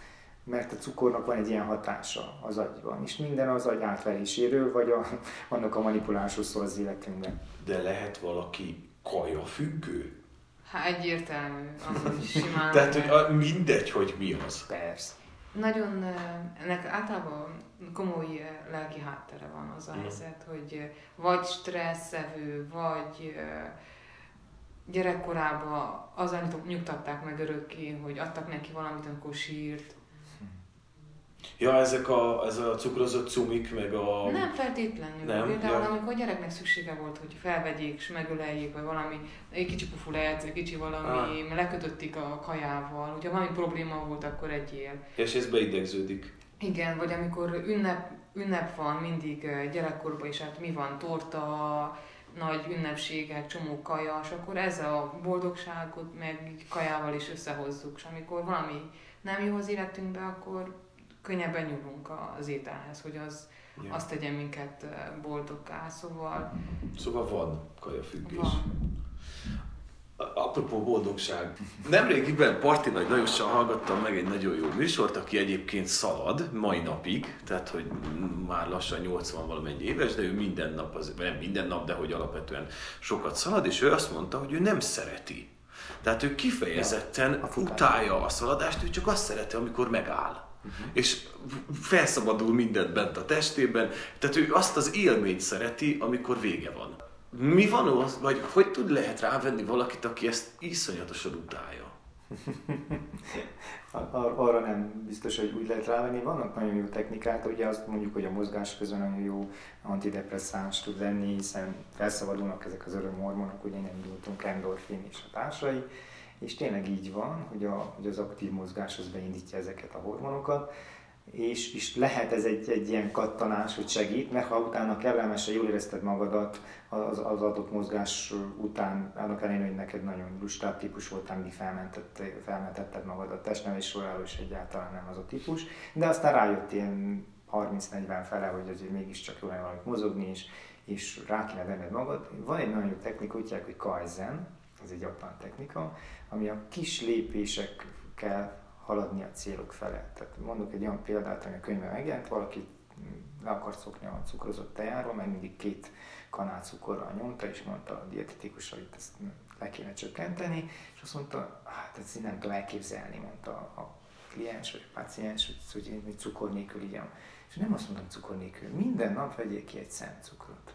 Mert a cukornak van egy ilyen hatása az agyban, és minden az agy átveréséről, vagy annak a manipulásról szól az életünkben. De lehet valaki kajafüggő? Hát egyértelmű, az simán. Tehát, hogy mindegy, hogy mi az. Persze. Nagyon, ennek általában komoly lelki háttere van az a helyzet, hogy vagy stresszevő, vagy gyerekkorában azon nyugtatták meg örökké, hogy adtak neki valamit, amikor sírt. Ja, ez a cukrozott cumik, meg a... Nem feltétlenül. Például amikor a gyereknek szüksége volt, hogy felvegyék és megöleljék, vagy valami, egy kicsi pufu lejátsz, egy kicsi valami, lekötötték a kajával, hogyha valami probléma volt, akkor egyél. És ez beidegződik. Igen, vagy amikor ünnep van mindig gyerekkorban is, hát mi van, torta, nagy ünnepségek, csomó kaja, és akkor ez a boldogságot meg kajával is összehozzuk, és amikor valami nem jó az életünkbe, akkor könnyebben nyúlunk az ételhez, hogy az tegyen minket boldoggá, szóval... Szóval van kajafüggés. Van. Apropó boldogság. Nemrégiben Parti Nagy Lajossal hallgattam meg egy nagyon jó műsort, aki egyébként szalad mai napig, tehát hogy már lassan 80 valamennyi éves, de ő minden nap, nem minden nap, de hogy alapvetően sokat szalad, és ő azt mondta, hogy ő nem szereti. Tehát ő kifejezetten utálja a szaladást, ő csak azt szereti, amikor megáll. És felszabadul mindent bent a testében, tehát ő azt az élményt szereti, amikor vége van. Mi van az, vagy hogy lehet rávenni valakit, aki ezt iszonyatosan utálja? Arra nem biztos, hogy úgy lehet rávenni. Vannak nagyon jó technikák, ugye azt mondjuk, hogy a mozgás közben nagyon jó antidepresszáns tud lenni, hiszen felszabadulnak ezek az örömhormonok, ugye nem jutunk endorfin és a társai. És tényleg így van, hogy az aktív mozgás az beindítja ezeket a hormonokat, és lehet ez egy ilyen kattanás, hogy segít, mert ha utána kellemesen jól érezted magadat az adott mozgás után, annak ellenére, hogy neked nagyon lustább típus voltál, mindig felmentetted magadat testnevelés során, és egyáltalán nem az a típus, de aztán rájött ilyen 30-40 fele, hogy azért mégiscsak jól kell valamit mozogni, és rá kéne venned magad. Van egy nagyon jó technika, úgy hívják, hogy kaizen, ez egy japán technika, ami a kis lépésekkel haladni a célok felett. Tehát mondok egy olyan példát, ami a könyvben megjelent, valaki le akart szokni a cukrozott tejáról, mert mindig 2 kanál cukorral nyomta, és mondta a dietetikusra, hogy ezt le kéne csökkenteni, és azt mondta, hát ezt így nem tudom elképzelni, mondta a kliens vagy a páciens, hogy én cukor nélkül igyem. És nem azt mondtam cukor nélkül, minden nap vegyél ki egy szem cukrot.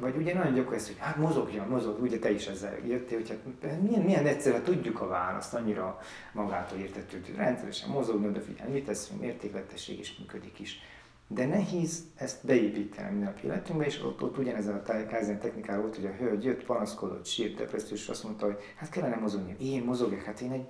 Vagy ugye nagyon gyakori ez, hogy hát mozogjon, ugye te is ezzel jöttél, hogy hát milyen egyszerűen tudjuk a választ, annyira magától értető, hogy rendszeresen mozogni, de figyelj, mit teszünk, mértékletesség is működik is. De nehéz ezt beépíteni minden nap életünkbe, és ott ugyanezzel a kaizen technikáról volt, hogy a hölgy jött, panaszkodott, sírt, depressziós, és azt mondta, hogy hát kellene mozogni, én mozogjak, hát én egy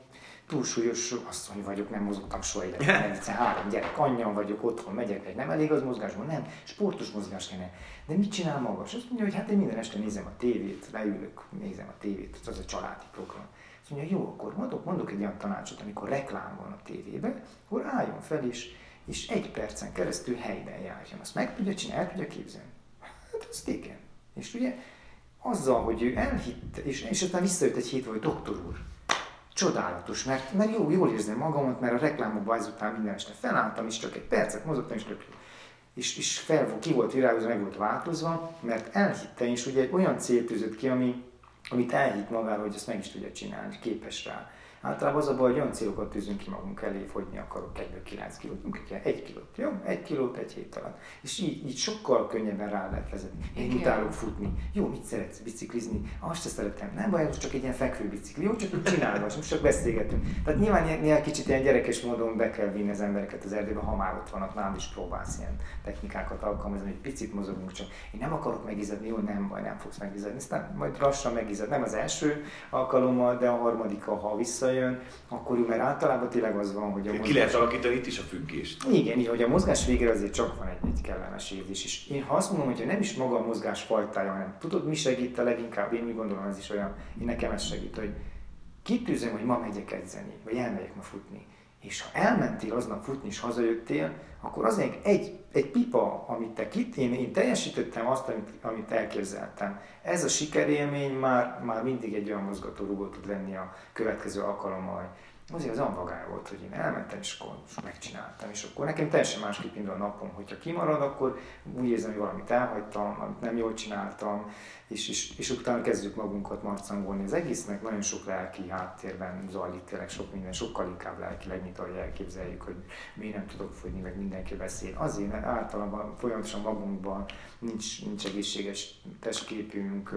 túlsúlyos asszony vagyok, nem mozogtam soha életben, 3 gyerek, anyja vagyok, otthon megyek, vagy nem elég az mozgásból, nem, sportos mozgás kellene. De mit csinál maga? És azt mondja, hogy hát én minden este nézem a tévét, leülök, nézem a tévét, az a családi program. Azt mondja, jó, akkor mondok egy olyan tanácsot, amikor reklám van a tévében, akkor álljon fel és 1 percen keresztül helyben járjon. Azt meg tudja csinálni, el tudja képzelni. Hát azt igen. És ugye azzal, hogy ő elhitte, és aztán visszajött egy hét, hogy doktor úr, csodálatos, mert jól érzem magamat, mert a reklámokban ezután minden este felálltam, és csak 1 percet mozogtam, és tökéletes. és ki volt virágozva, meg volt változva, mert elhitte, és ugye egy olyan cél tűzött ki, amit elhitt magára, hogy ezt meg is tudja csinálni, képes rá. Általában az a baj, hogy olyan célokat tűzünk ki magunk elé, fogyni akarok egyből 9 kilót, kell 1 kilót, jó? 1 kilót egy hét alatt. És így sokkal könnyebben rá lehet vezetni. Én utálok futni. Jó, mit szeretsz? Biciklizni? Azt se szeretem. Nem baj, most csak egy ilyen fekvő bicikli. Jó, csak így csinálgass, most csak beszélgetünk. Tehát nyilván ilyen kicsit ilyen gyerekes módon be kell vinni az embereket az erdőbe, ha már ott vannak, nálad is próbálsz ilyen technikákat alkalmazni, hogy picit mozogunk csak. Én nem akarok megizzadni, jó, nem baj, nem fogsz megizzadni. Aztán majd lassan megizzad. Nem az első alkalommal, de a harmadik, ha vissza jön, akkor mert általában tényleg az van, hogy a mozgás... Ki lehet alakítani itt is a függést. Igen, így, hogy a mozgás végre azért csak van egy kellemes érzés. És én ha azt mondom, hogyha nem is maga a mozgás fajtája, hanem tudod, mi segít a leginkább, én mi gondolom, ez is olyan, én nekem ez segít, hogy kitűzöm, hogy ma megyek edzeni, vagy elmegyek ma futni. És ha elmentél aznap futni és hazajöttél, akkor azért egy pipa, amit te én teljesítettem azt, amit elképzeltem. Ez a sikerélmény már mindig egy olyan mozgatórugó tud lenni a következő alkalommal. Azért az anvagály volt, hogy én elmentem, és akkor megcsináltam, és akkor nekem teljesen másképp indul a napom, hogyha kimarad, akkor úgy érzem, hogy valamit elhagytam, amit nem jól csináltam, és utána kezdjük magunkat marcangolni. Az egésznek nagyon sok lelki háttérben zajlik tényleg sok minden, sokkal inkább lelkileg, mint ahogy elképzeljük, hogy miért nem tudok fogyni, meg mindenki beszél. Azért, mert általában folyamatosan magunkban nincs egészséges testképünk,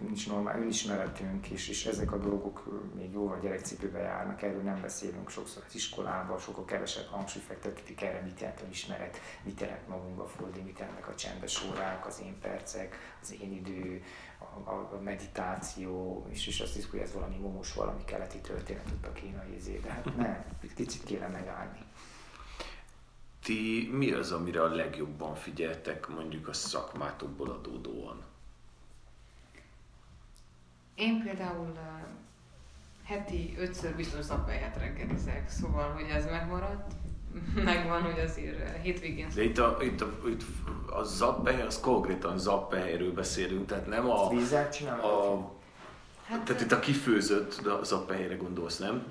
nincs normál önismeretünk, és ezek a dolgok még jóval gyerekcipőben járnak, erről nem beszélünk sokszor az iskolában, sokkal kevesebb hangsúlyt fektetik erre, mit jelent az ismeret, mit jelent magunkba fordulni, mit jelennek a csendes órák, az én percek, az én idő, a meditáció, és azt hiszem, hogy ez valami momos, valami keleti történet ott a kínai izé, de hát nem, kicsit kéne megállni. Ti mi az, amire a legjobban figyeltek mondjuk a szakmátokból adódóan? Én például heti 5-ször biztos zapáját reggelizek, szóval hogy ez megmaradt. Megvan, hogy azért hétvégén... De itt a zappehely, az konkrétan zappehelyről beszélünk, tehát nem a... Vízzel csinálhatjuk? Hát, tehát itt a kifőzött zappehelyre gondolsz, nem?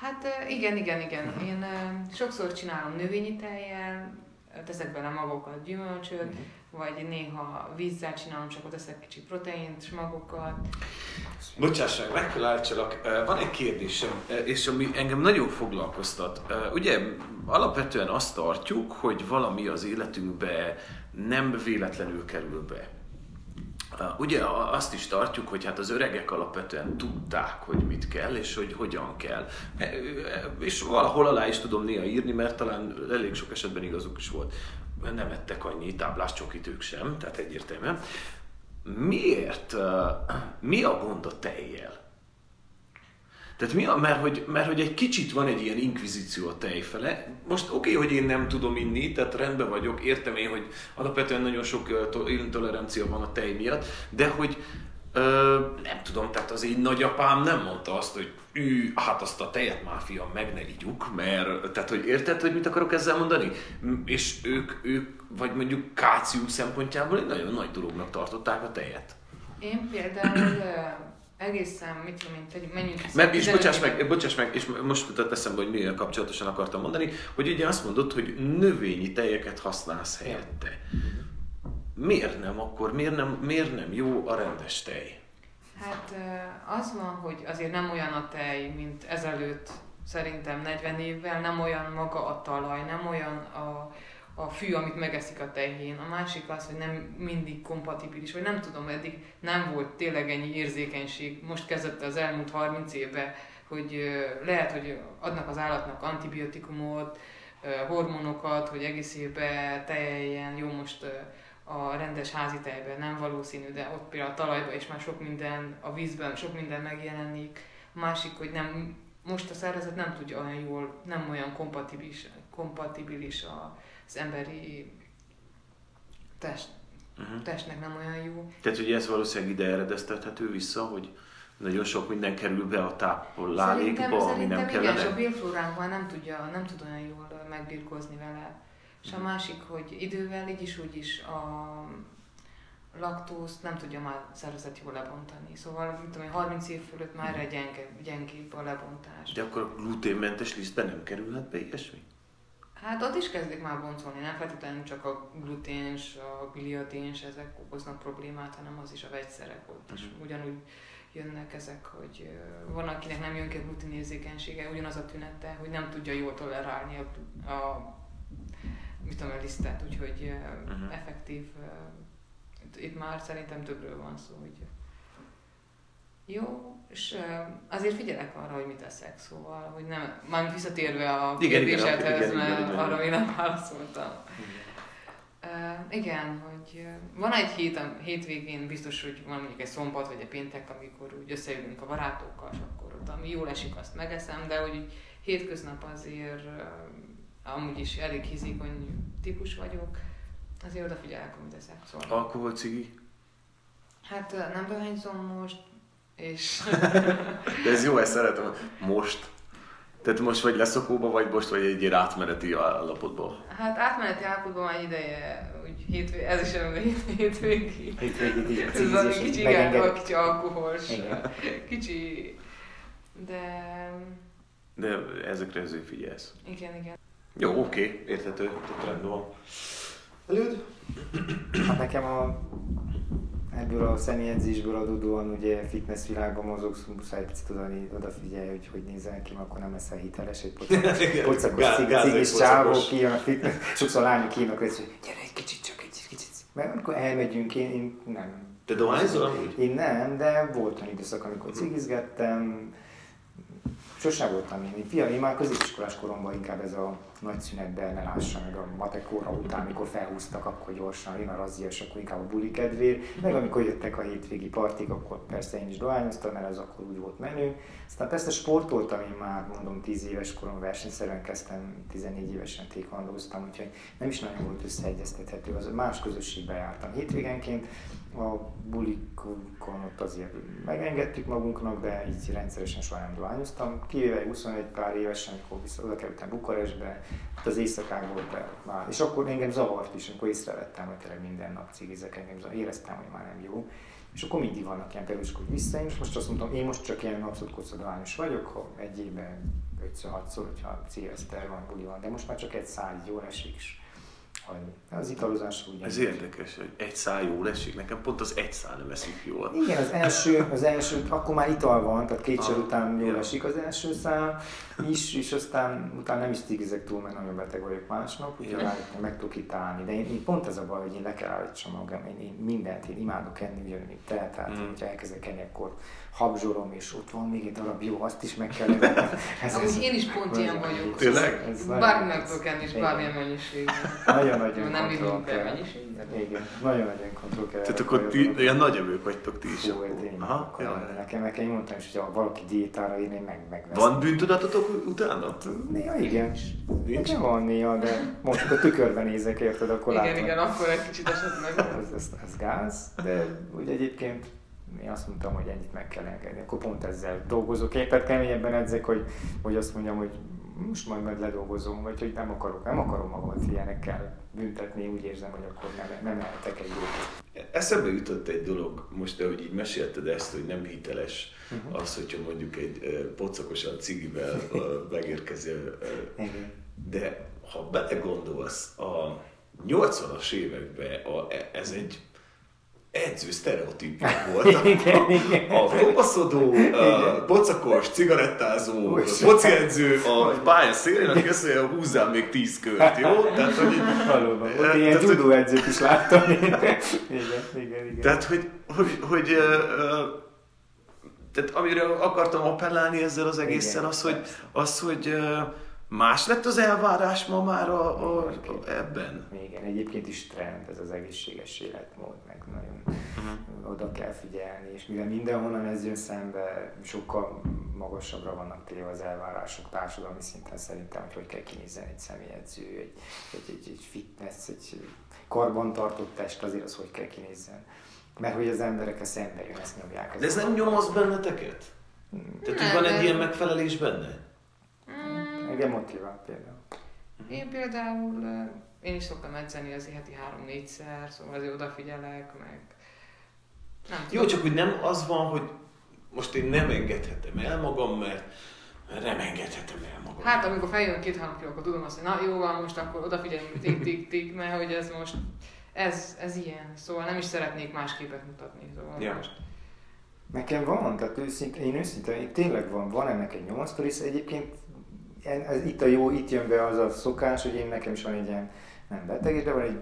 Hát igen. Uh-huh. Én sokszor csinálom növényi tejjel, teszek bele magokat, gyümölcsöt, vagy néha vízzel csinálom, csak ott teszek kicsi proteint, magokat. Bocsásság, megfeleltsalak. Van egy kérdésem, és ami engem nagyon foglalkoztat. Ugye alapvetően azt tartjuk, hogy valami az életünkbe nem véletlenül kerül be. Ugye azt is tartjuk, hogy hát az öregek alapvetően tudták, hogy mit kell, és hogy hogyan kell. És valahol alá is tudom néha írni, mert talán elég sok esetben igazuk is volt. Nem ettek annyi táblás csokit ők sem, tehát egyértelműen. Miért? Mi a gond a tejjel? Tehát mert hogy egy kicsit van egy ilyen inkvizíció a tej fele. Most oké, hogy én nem tudom inni, tehát rendben vagyok, értem én, hogy alapvetően nagyon sok intolerancia van a tej miatt, de hogy nem tudom, tehát az én nagyapám nem mondta azt, hogy hát azt a tejet már fiam, meg ne igyuk, mert, tehát hogy érted, hogy mit akarok ezzel mondani? És ők vagy mondjuk kácium szempontjából egy nagyon nagy dolognak tartották a tejet. Én például... egészen, mit tudom én, hogy menjünk... És bocsáss meg, és most jutott eszembe, hogy mivel kapcsolatosan akartam mondani, hogy ugye azt mondod, hogy növényi tejeket használsz helyette. Miért nem jó a rendes tej? Hát az van, hogy azért nem olyan a tej, mint ezelőtt szerintem 40 évvel, nem olyan maga a talaj, nem olyan a fű, amit megeszik a tehén. A másik az, hogy nem mindig kompatibilis, vagy nem tudom, eddig nem volt tényleg ennyi érzékenység. Most kezdett az elmúlt 30 évben, hogy lehet, hogy adnak az állatnak antibiotikumot, hormonokat, hogy egész évben tejeljen. Jó, most a rendes házi tejben nem valószínű, de ott például a talajban is már sok minden, a vízben sok minden megjelenik. A másik, hogy nem, most a szervezet nem tudja olyan jól, nem olyan kompatibilis az emberi testnek nem olyan jó. Tehát ugye ez valószínűleg ide eredeztethető vissza, hogy nagyon sok minden kerül be a táplálékba, ami nem kellene. Igen, és a bélflóránkkal nem tud olyan jól megbirkózni vele. És a másik, hogy idővel így is úgy is a laktózt nem tudja már szervezet jól lebontani. Szóval, mint tudom, 30 év fölött már egy gyengébb a lebontás. De akkor a gluténmentes lisztbe nem kerülhet be ilyesmi? Hát ott is kezdik már boncolni, nem feltétlenül csak a glutén és a biliadén és ezek okoznak problémát, hanem az is a vegyszerek ott is. Ugyanúgy jönnek ezek, hogy van, akinek nem jön ki a gluténérzékenysége, ugyanaz a tünete, hogy nem tudja jól tolerálni a lisztet, úgyhogy effektív. Itt már szerintem többről van szó. Hogy jó, és azért figyelek arra, hogy mit eszek, szóval, hogy nem, már visszatérve a kérdésedhez, mert arra én nem válaszoltam. Igen, hogy van egy hétvégén biztos, hogy van mondjuk egy szombat vagy egy péntek, amikor úgy összeülünk a barátokkal, és akkor ott, ami jól esik, azt megeszem, de hogy hétköznap azért amúgy is elég hízikony típus vagyok, azért odafigyelek, amit eszek. Szóval. Alkohol, cigi? Hát nem dohányzom most, és... De ez jó, ezt szeretem. Most? Tehát most vagy leszokóba, vagy most, vagy egy ilyen átmeneti állapotban? Hát átmeneti állapotban már ideje, úgy ez is olyan hétvégi. Ez az egy kicsi gága, kicsi alkohols, kicsi... De ezekre azért figyelsz. Igen, igen. Jó, oké, érthető, rendben van. Előd? Hát nekem ebből a személyedzésből adódóan ugye fitness világban mozogsz, muszáj picit odafigyelj, hogy hogy nézel ki, mert akkor nem leszel hiteles, egy pocakos cigis csávó kijön a fitness. Sokszor a lányok hívnak lesz, hogy gyere egy kicsit. Mert akkor elmegyünk, én nem. Te dohányzol? Én nem, de volt olyan időszak, amikor cigizgettem. Sosem voltam én már középiskolás koromban inkább ez a nagy szünetben ne lássa meg a matek óra után, amikor felhúztak, akkor gyorsan jön a razzia, és akkor inkább a buli kedvéért. Meg amikor jöttek a hétvégi partik, akkor persze én is dohányoztam, mert az akkor úgy volt menő. Aztán persze sportoltam, én már mondom 10 éves korom versenyszerűen kezdtem, 14 évesen taekwondoztam, úgyhogy nem is nagyon volt összeegyeztethető, az más közösségbe jártam hétvégenként. A bulikon ott azért megengedtük magunknak, de így rendszeresen soha nem dohányoztam. Kivéve 21 pár évesen, amikor oda kerültem Bukarestbe, ott az éjszakán volt már. És akkor engem zavart is, amikor észrevettem, hogy tényleg minden nap cigizek, éreztem, hogy már nem jó. És akkor mindig vannak ilyen perősök, hogy visszaim, és most azt mondtam, én most csak ilyen abszolút dohányos vagyok, ha egy évben 5-6-szor, hogyha céleszter van, buli van, de most már csak egy száj jól esik is. Az italozás ugyanaz. Ez érdekes, hogy egy szál jól esik, nekem pont az egy szál nem esik jól. Igen, az első, akkor már ital van, tehát kétszer után jól esik az első szál is, és aztán utána nem is cigizek túl, mert nagyon beteg vagyok másnap, úgyhogy meg tudok itt állni. De én pont ez a baj, hogy én le kell állítsam magam, én mindent, én imádok enni ugyanúgy, mint te, tehát hogyha elkezdek enni, akkor habzsolom, és ott van még egy darab, jó, azt is meg kell lenni. Én is pont ilyen vagyok. Tényleg? Bármi meg tudok enni, és bármilyen mennyiségben. Nagyon-nagyon kontroll kell. Igen, nagyon-nagyon kontroll kell. Tehát akkor ilyen nagy evők vagytok ti is. Hú, nekem mondtam is, hogy ha valaki diétára ír, én megveszem. Van bűntudatotok utána? Néha igen. Nekem van néha, de most a tükörbe nézek, érted, akkor látom. Igen, akkor egy kicsit eset meg. Ez gáz, de úgy egyébként én azt mondtam, hogy ennyit meg kell engedni, akkor pont ezzel dolgozok. Én tehát keményebben edzek, hogy azt mondjam, hogy most majd meg ledolgozom, vagy hogy nem akarom magamat ilyenekkel büntetni, úgy érzem, hogy akkor nem lehetek egy jót. Eszembe jutott egy dolog most, ahogy így mesélted ezt, hogy nem hiteles az, hogyha mondjuk egy pocakosan cigivel megérkezél, de ha belegondolsz, a 80-as években ez egy edző sztereotípia volt. A kopaszodó, pocakos, cigarettázó, fociedző a pálya szélén, aki azt mondja, húzzál még 10 kört, jó? Tehát, hogy valóban, ott ilyen judó edzőt is láttam. Igen. Tehát, hogy amire akartam appellálni ezzel az egészen, az, hogy más lett az elvárás ma már ebben? Igen, egyébként is trend ez az egészséges életmód, meg nagyon oda kell figyelni, és mivel mindenhonnan ez jön szembe, sokkal magasabbra vannak téve az elvárások társadalmi szinten szerintem, hogy kell kinézzen egy személyedző, egy fitness, egy karbantartott test, azért az hogy kell kinézzen. Mert hogy az emberek a szembe jön, ezt nyomják. De ez nem nyomoz benneteket? Tehát hogy van egy ilyen megfelelés benne? Igen, motivál például. Én például, én is szoktam edzeni az heti 3-4-szer, szóval azért odafigyelek, meg nem tudom. Jó, csak hogy nem az van, hogy most én nem engedhetem el magam, mert remengedhetem el magam. Hát amikor feljön 2-3 kiló, akkor tudom azt, hogy na jó van, most akkor odafigyeljünk, tik, mert hogy ez most, ez ilyen. Szóval nem is szeretnék más képet mutatni. Szóval ja. Most. Nekem van, tehát őszintén, tényleg van ennek egy 8 rész, egyébként ez itt a jó, itt jön be az a szokás, hogy én nekem is van egy ilyen, nem beteg, de van egy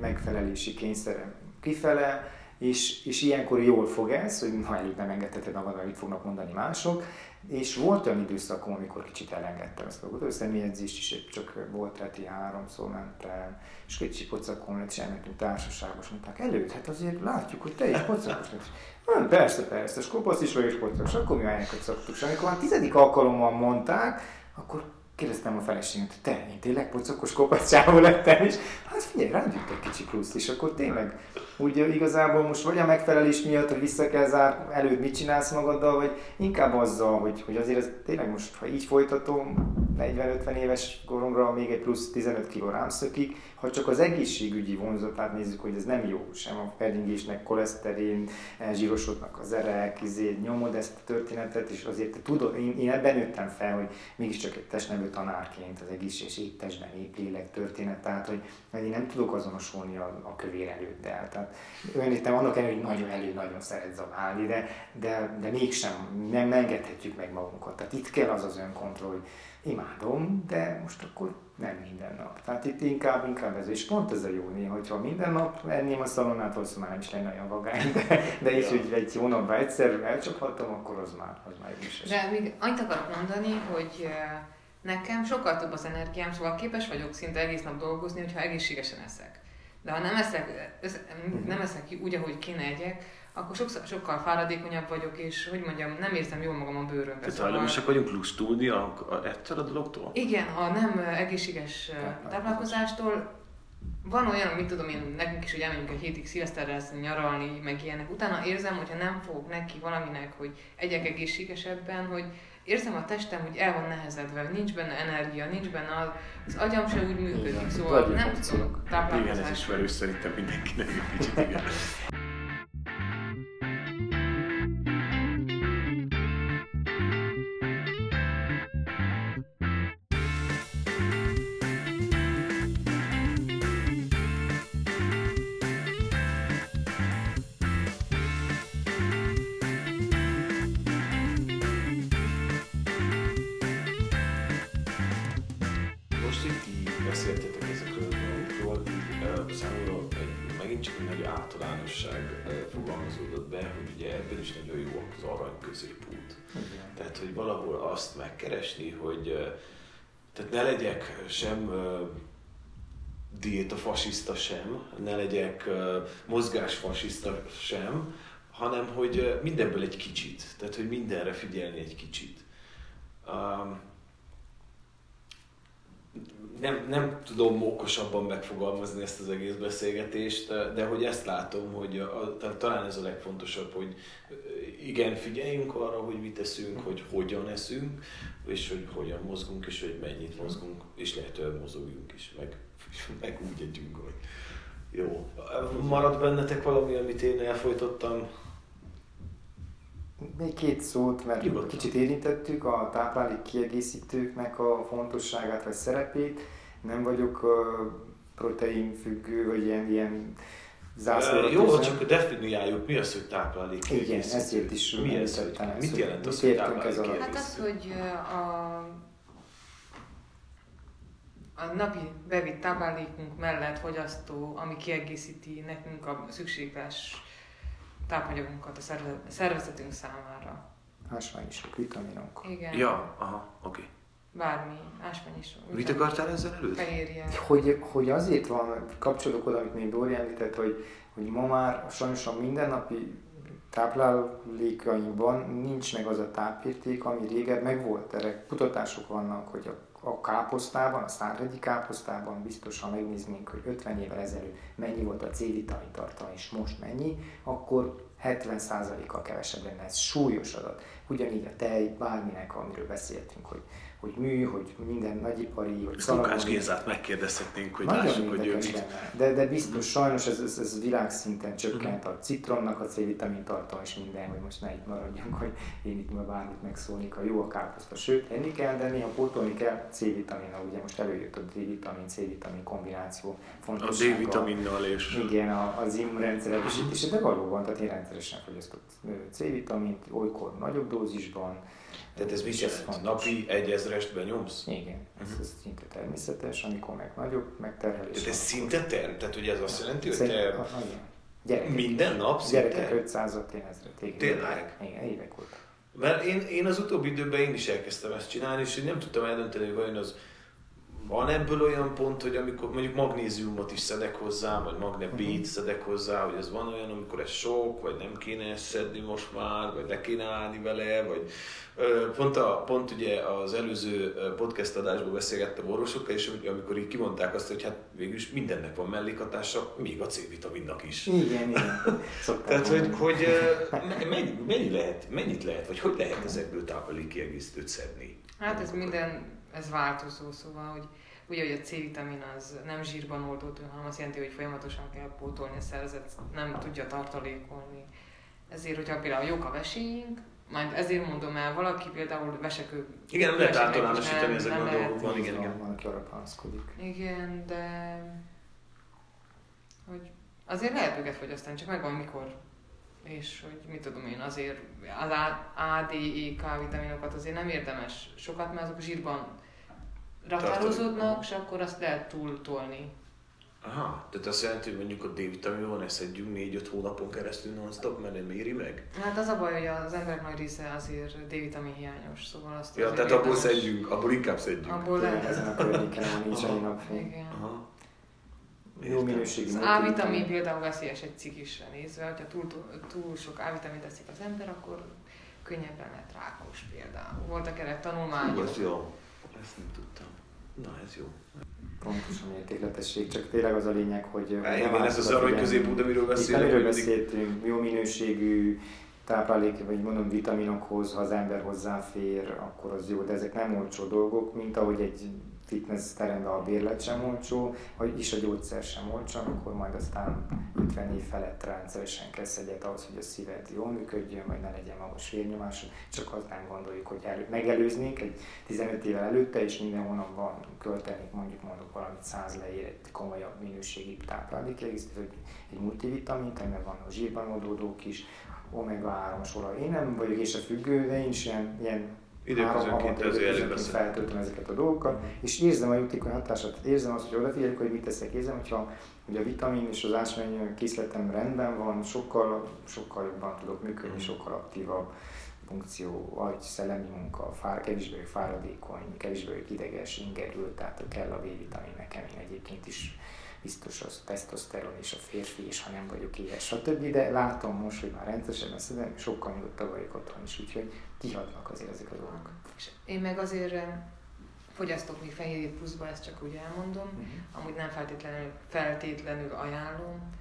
megfelelési kényszerem kifele, és ilyenkor jól fog ez, hogy na előtt nem engedheted magad, mert mit fognak mondani mások, és volt olyan időszakom, amikor kicsit elengedtem ezt magukat, a személyedzést is csak volt heti 3-szor mentem, és kicsi pocakom lett, és elmentünk társaságos, mondták, előtt, hát azért látjuk, hogy te is pocakos lett. Nem, persze, és kopasz is vagy, és pocakos, akkor mi álljákat szoktuk, és amikor már 10. alkalommal mondták, akkor kérdeztem a feleségemet, hogy te, én tényleg pocakos kopacsáú lettem is? Hát figyelj, rád jött egy kicsi plusz, és akkor tényleg úgy igazából most vagy a megfelelés miatt, hogy vissza kell zárni, előbb mit csinálsz magaddal, vagy inkább azzal, hogy azért ez tényleg most, ha így folytatom, 40-50 éves koromra még egy plusz 15 kg rám szökik, ha csak az egészségügyi vonzatát nézzük, hogy ez nem jó, sem a feringésnek, koleszterin, zsírosodnak az erek, nyomod ezt a történetet, és azért te tudod, én ebben nőttem fel, hogy mégiscsak egy testnevelő tanárként az egészség, és testben, épp lélek történet, tehát hogy én nem tudok azonosulni a kövér előddel. Tehát önértem annak elő, hogy nagyon nagyon szeret zabálni, de mégsem nem engedhetjük meg magunkat. Tehát itt kell az önkontroll, hogy imádom, de most akkor nem minden nap. Tehát itt inkább ez, és pont ez a jó néha, hogyha minden nap enném a szalonát, valószínűleg már nem is lenne olyan vagány, de így, hogy egy hónapban egyszer elcsaphattam, akkor az már jó is. De még annyit akarok mondani, hogy nekem sokkal több az energiám, szóval képes vagyok szinte egész nap dolgozni, hogyha egészségesen eszek. De ha nem eszek úgy, ahogy kéne egyek, akkor sokkal fáradékonyabb vagyok, és hogy mondjam, nem érzem jól magam a bőrömbe. Tehát hajlamosak vagyunk luxtulni ettől a dologtól? Igen, a nem egészséges táplálkozástól. Van olyan, mit tudom én, nekünk is, hogy elmegyünk egy hétig szilveszterrezni, nyaralni, meg ilyenek. Utána érzem, hogyha nem fogok neki valaminek, hogy egyek egészségesebben, hogy érzem a testem, hogy el van nehezedve, nincs benne energia, nincs benne az agyam se úgy működik, igen, szóval nem tudok táplálkozni. Igen, ez ismerős szerintem mindenkinek egy kicsit, igen. Azt megkeresni, hogy tehát ne legyek sem diétafasiszta sem, ne legyek mozgásfasiszta sem, hanem hogy mindenből egy kicsit, tehát hogy mindenre figyelni egy kicsit. Nem tudom okosabban megfogalmazni ezt az egész beszélgetést, de hogy ezt látom, hogy talán ez a legfontosabb, hogy igen, figyeljünk arra, hogy mit eszünk, hogy hogyan eszünk, és hogy hogyan mozgunk, és hogy mennyit mozgunk, és lehetőleg mozogjunk is, meg úgy együnk, hogy jó. Marad bennetek valami, amit én elfojtottam? Még két szót, mert kicsit érintettük a táplálék kiegészítőknek a fontosságát vagy szerepét. Nem vagyok proteinfüggő, vagy ilyen zászlóra. Jó, csak definiáljuk, mi az, hogy táplálék kiegészítő. Igen, ezért is említettem. Mit jelent az, hogy táplálék kiegészítő? Hát az, hogy a napi bevitt táplálékunk mellett fogyasztó, ami kiegészíti nekünk a szükséges tápanyagunkat a szervezetünk számára. Ásványisok, vitaminok. Igen. Ja, aha, oké. Okay. Bármi, ásványisok. Mit akartál ezzel előtt? Fehérje. Hogy azért van, kapcsolódok oda, amit még Dóri említett, hogy ma már sajnos a mindennapi táplálékainkban nincs meg az a tápérték, ami régen megvolt. Erre kutatások vannak, hogy a káposztában, a szárazföldi káposztában biztosan megnéznénk, hogy 50 évvel ezelőtt mennyi volt a C-vitamin tartalma, és most mennyi, akkor 70%-kal kevesebb lenne. Ez súlyos adat. Ugyanígy a tej, bárminek, amiről beszéltünk, hogy hogy mű, hogy minden nagyipari... Lukács Gézát megkérdezhetnénk, hogy lássuk, hogy ő mit. De biztos, sajnos ez világszinten csökkent a citromnak a C-vitamin tartalma és minden, hogy most ne itt maradjunk, hogy én itt ma bármit megszólnék, ha jó a káposzta. Sőt, enni kell, de néha pótolni kell C-vitamina, ugye most előjött a D-vitamin, C-vitamin kombináció fontossága. A D-vitaminnal és... Igen, az immunrendszer erősítése, de valóban, tehát én rendszeresen fogyasztok C-vitamint, olykor nagyobb dózisban. Tehát ez mit jelent? Napi egy ezrest benyomsz? Igen, ez szinte természetes, amikor meg nagyobb, megterhelés. Tehát ez szinte term? Tehát ugye ez azt jelenti, hogy te minden nap szinte? Gyerekek 500-at, én ezret. Tényleg? Igen, évek óta. Mert én az utóbbi időben én is elkezdtem ezt csinálni, és nem tudtam eldönteni, hogy vajon az van ebből olyan pont, hogy amikor mondjuk magnéziumot is szedek hozzá, vagy magnebét szedek hozzá, hogy ez van olyan, amikor ez sok, vagy nem kéne szedni most már, vagy le kéne állni vele, vagy pont ugye az előző podcast adásban beszélgettem orvosokkal, és amikor így kimondták azt, hogy hát végülis mindennek van mellékhatása, még a C-vitaminnak is. Igen. Tehát, hogy mennyit lehet, vagy hogy lehet ezekből táplálékkiegészítőt szedni? Hát ez minden... Ez változó, szóval, hogy ugye, hogy a C-vitamin az nem zsírban oldódó, hanem azt jelenti, hogy folyamatosan kell pótolni a szervezet, nem tudja tartalékolni. Ezért, hogyha például jók a veséink, majd ezért mondom el, valaki például vesekő... Igen, nem lehet általánosítani ezekben a dolgokban, igen. Van, aki arra panaszkodik. Igen, de... Hogy azért lehet őket fogyasztani, csak megvan mikor. És hogy mit tudom én, azért az A, D, E, K vitaminokat azért nem érdemes sokat, mert azok zsírban raktározódnak, és akkor azt lehet túltolni. Aha, tehát azt jelenti, hogy mondjuk a D-vitaminon eszedjünk 4-5 hónapon keresztül non-stop, mert nem éri meg? Hát az a baj, hogy az emberek nagy része azért D-vitamin hiányos, szóval azt... Ja, tehát abból szedjünk, abból inkább szedjünk. Abból lehet. Ezen a környéken, ahol nincs annyi napfény. Jó minőségű. Az A-vitamin például veszélyes egy cikisre nézve, hogyha túl sok A-vitamin teszik az ember, akkor könnyebben lett rákos például. Voltak erre tanulmányok. Hú, ez jó. Ezt nem tudtam. Na, ez jó. Pontosan értékletesség, csak tényleg az a lényeg, hogy... Igen, ez az arra, középút, amiről beszélünk. Amiről beszéltünk, jó minőségű táplálék, vagy mondom vitaminokhoz, ha az ember hozzáfér, akkor az jó, de ezek nem olcsó dolgok, mint ahogy egy fitness teremben a bérlet sem olcsó, és a gyógyszer sem olcsó, akkor majd aztán 50 év felett rendszeresen kell szedjed ahhoz, hogy a szíved jól működjön, vagy ne legyen magas vérnyomás, csak azt nem gondoljuk, hogy megelőznék egy 15 évvel előtte, és minden hónapban költenék mondjuk valamit 100 leér egy komolyabb minőségi táplálékkiegészítőt, egy multivitamint, amiben van a zsírban oldódók is, omega-3-as olaj. Én nem vagyok és a függő, de én is ilyen időközönként feltöltöm ezeket a dolgokat, és érzem a jutékony hatását, érzem azt, hogy odafigyeljük, hogy mit teszek, érzem, hogyha hogy a vitamin és az ásványi készletem rendben van, sokkal jobban tudok működni, sokkal aktívabb funkció, agy, szellemi munka, kevésbé fáradékony, kevésbé ideges, ingerül, tehát kell a B-vitamin nekem, én egyébként is biztos az tesztoszteron és a férfi, és ha nem vagyok éhes, stb. De látom most, hogy már rendszeresen szedem, sokkal nyugodtabb vagyok otthon is, úgyhogy kihatnak azért ezek a dolgok. És én meg azért fogyasztok még fehérjét pluszba, ezt csak úgy elmondom, amúgy nem feltétlenül ajánlom,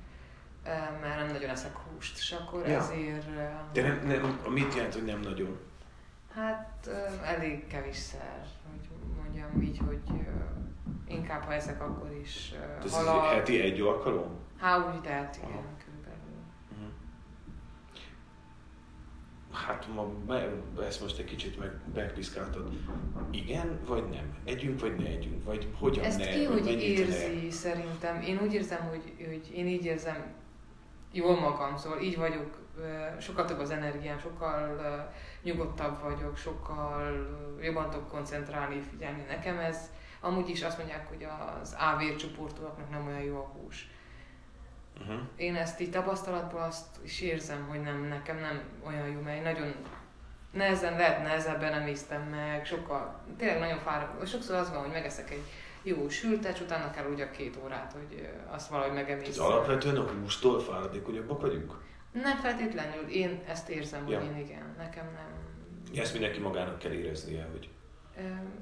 mert nem nagyon eszek húst, és akkor ezért... De nem, mit jelent, hogy nem nagyon? Hát elég kevésszer, hogy mondjam így, hogy... Inkább, ha eszek, akkor is halal. Ez heti egy alkalom? Hát úgy, de hát igen, körülbelül. Hát ma ezt most egy kicsit megpiszkáltad. Igen, vagy nem? Együnk, vagy ne együnk? Vagy hogyan ezt ne? Ezt ki úgy érzi, szerintem. Én úgy érzem, hogy én így érzem jól magam, szóval így vagyok. Sokkal több az energiám, sokkal nyugodtabb vagyok, sokkal jobban tudok koncentrálni, figyelni. Nekem ez... Amúgy is azt mondják, hogy az A-vércsoportoknak nem olyan jó a hús. Én ezt így tapasztalatból azt is érzem, hogy nekem nem olyan jó, mert nagyon nehezebben nem észtem meg, sokkal, tényleg nagyon fáradt. Sokszor az van, hogy megeszek egy jó sültet, és utána kell ugye 2 órát, hogy azt valahogy megemészem. Tehát alapvetően a hústól fáradékonyabbak vagyunk? Nem feltétlenül, én ezt érzem, hogy én igen, nekem nem. Ezt mindenki magának kell éreznie, hogy...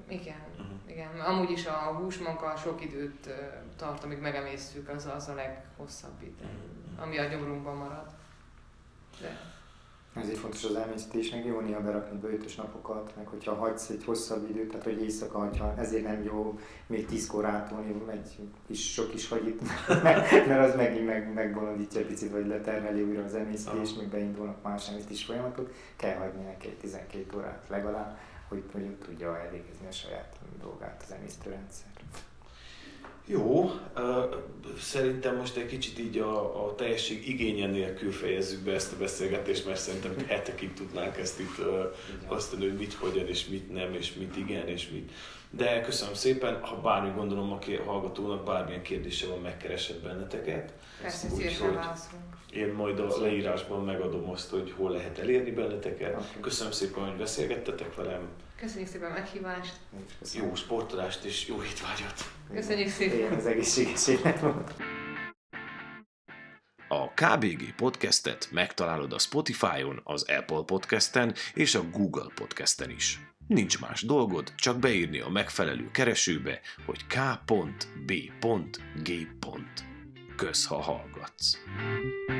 Igen. Amúgy is a húsmunka sok időt tart, amíg megemésztjük, az a leghosszabb idő, ami a gyomrunkban marad. De... ezért fontos az elmészítés, meg jó néha berakni böjtös napokat, meg hogyha hagysz egy hosszabb időt, tehát hogy éjszaka, hogyha ezért nem jó még 10-kor átolni egy kis sok is hagyit, mert az megint megbolondítja egy picit, vagy letermeli újra az emésztést, még beindulnak más emésztés folyamatok, kell hagyni neki egy 12 órát legalább, hogy tudja elvégezni a saját dolgát az emésztőrendszer. Jó, szerintem most egy kicsit így a teljesség igénye nélkül fejezzük be ezt a beszélgetést, mert szerintem hetekig tudnánk ezt itt aztán, hogy mit hogyan és mit nem, és mit igen és mit. De köszönöm szépen, ha bármi gondolom a hallgatónak bármilyen kérdése van, megkeresett benneteket. Persze, szívesen válaszolunk. Én majd a leírásban megadom azt, hogy hol lehet elérni benneteket. Okay. Köszönöm szépen, hogy beszélgettetek velem. Köszönjük szépen a meghívást. Jó sportolást és jó étvágyat. Köszönjük szépen. Én az egészséges élet volt. A KBG podcastet megtalálod a Spotify-on, az Apple podcasten és a Google podcasten is. Nincs más dolgod, csak beírni a megfelelő keresőbe, hogy k.b.g. Kösz, ha hallgatsz.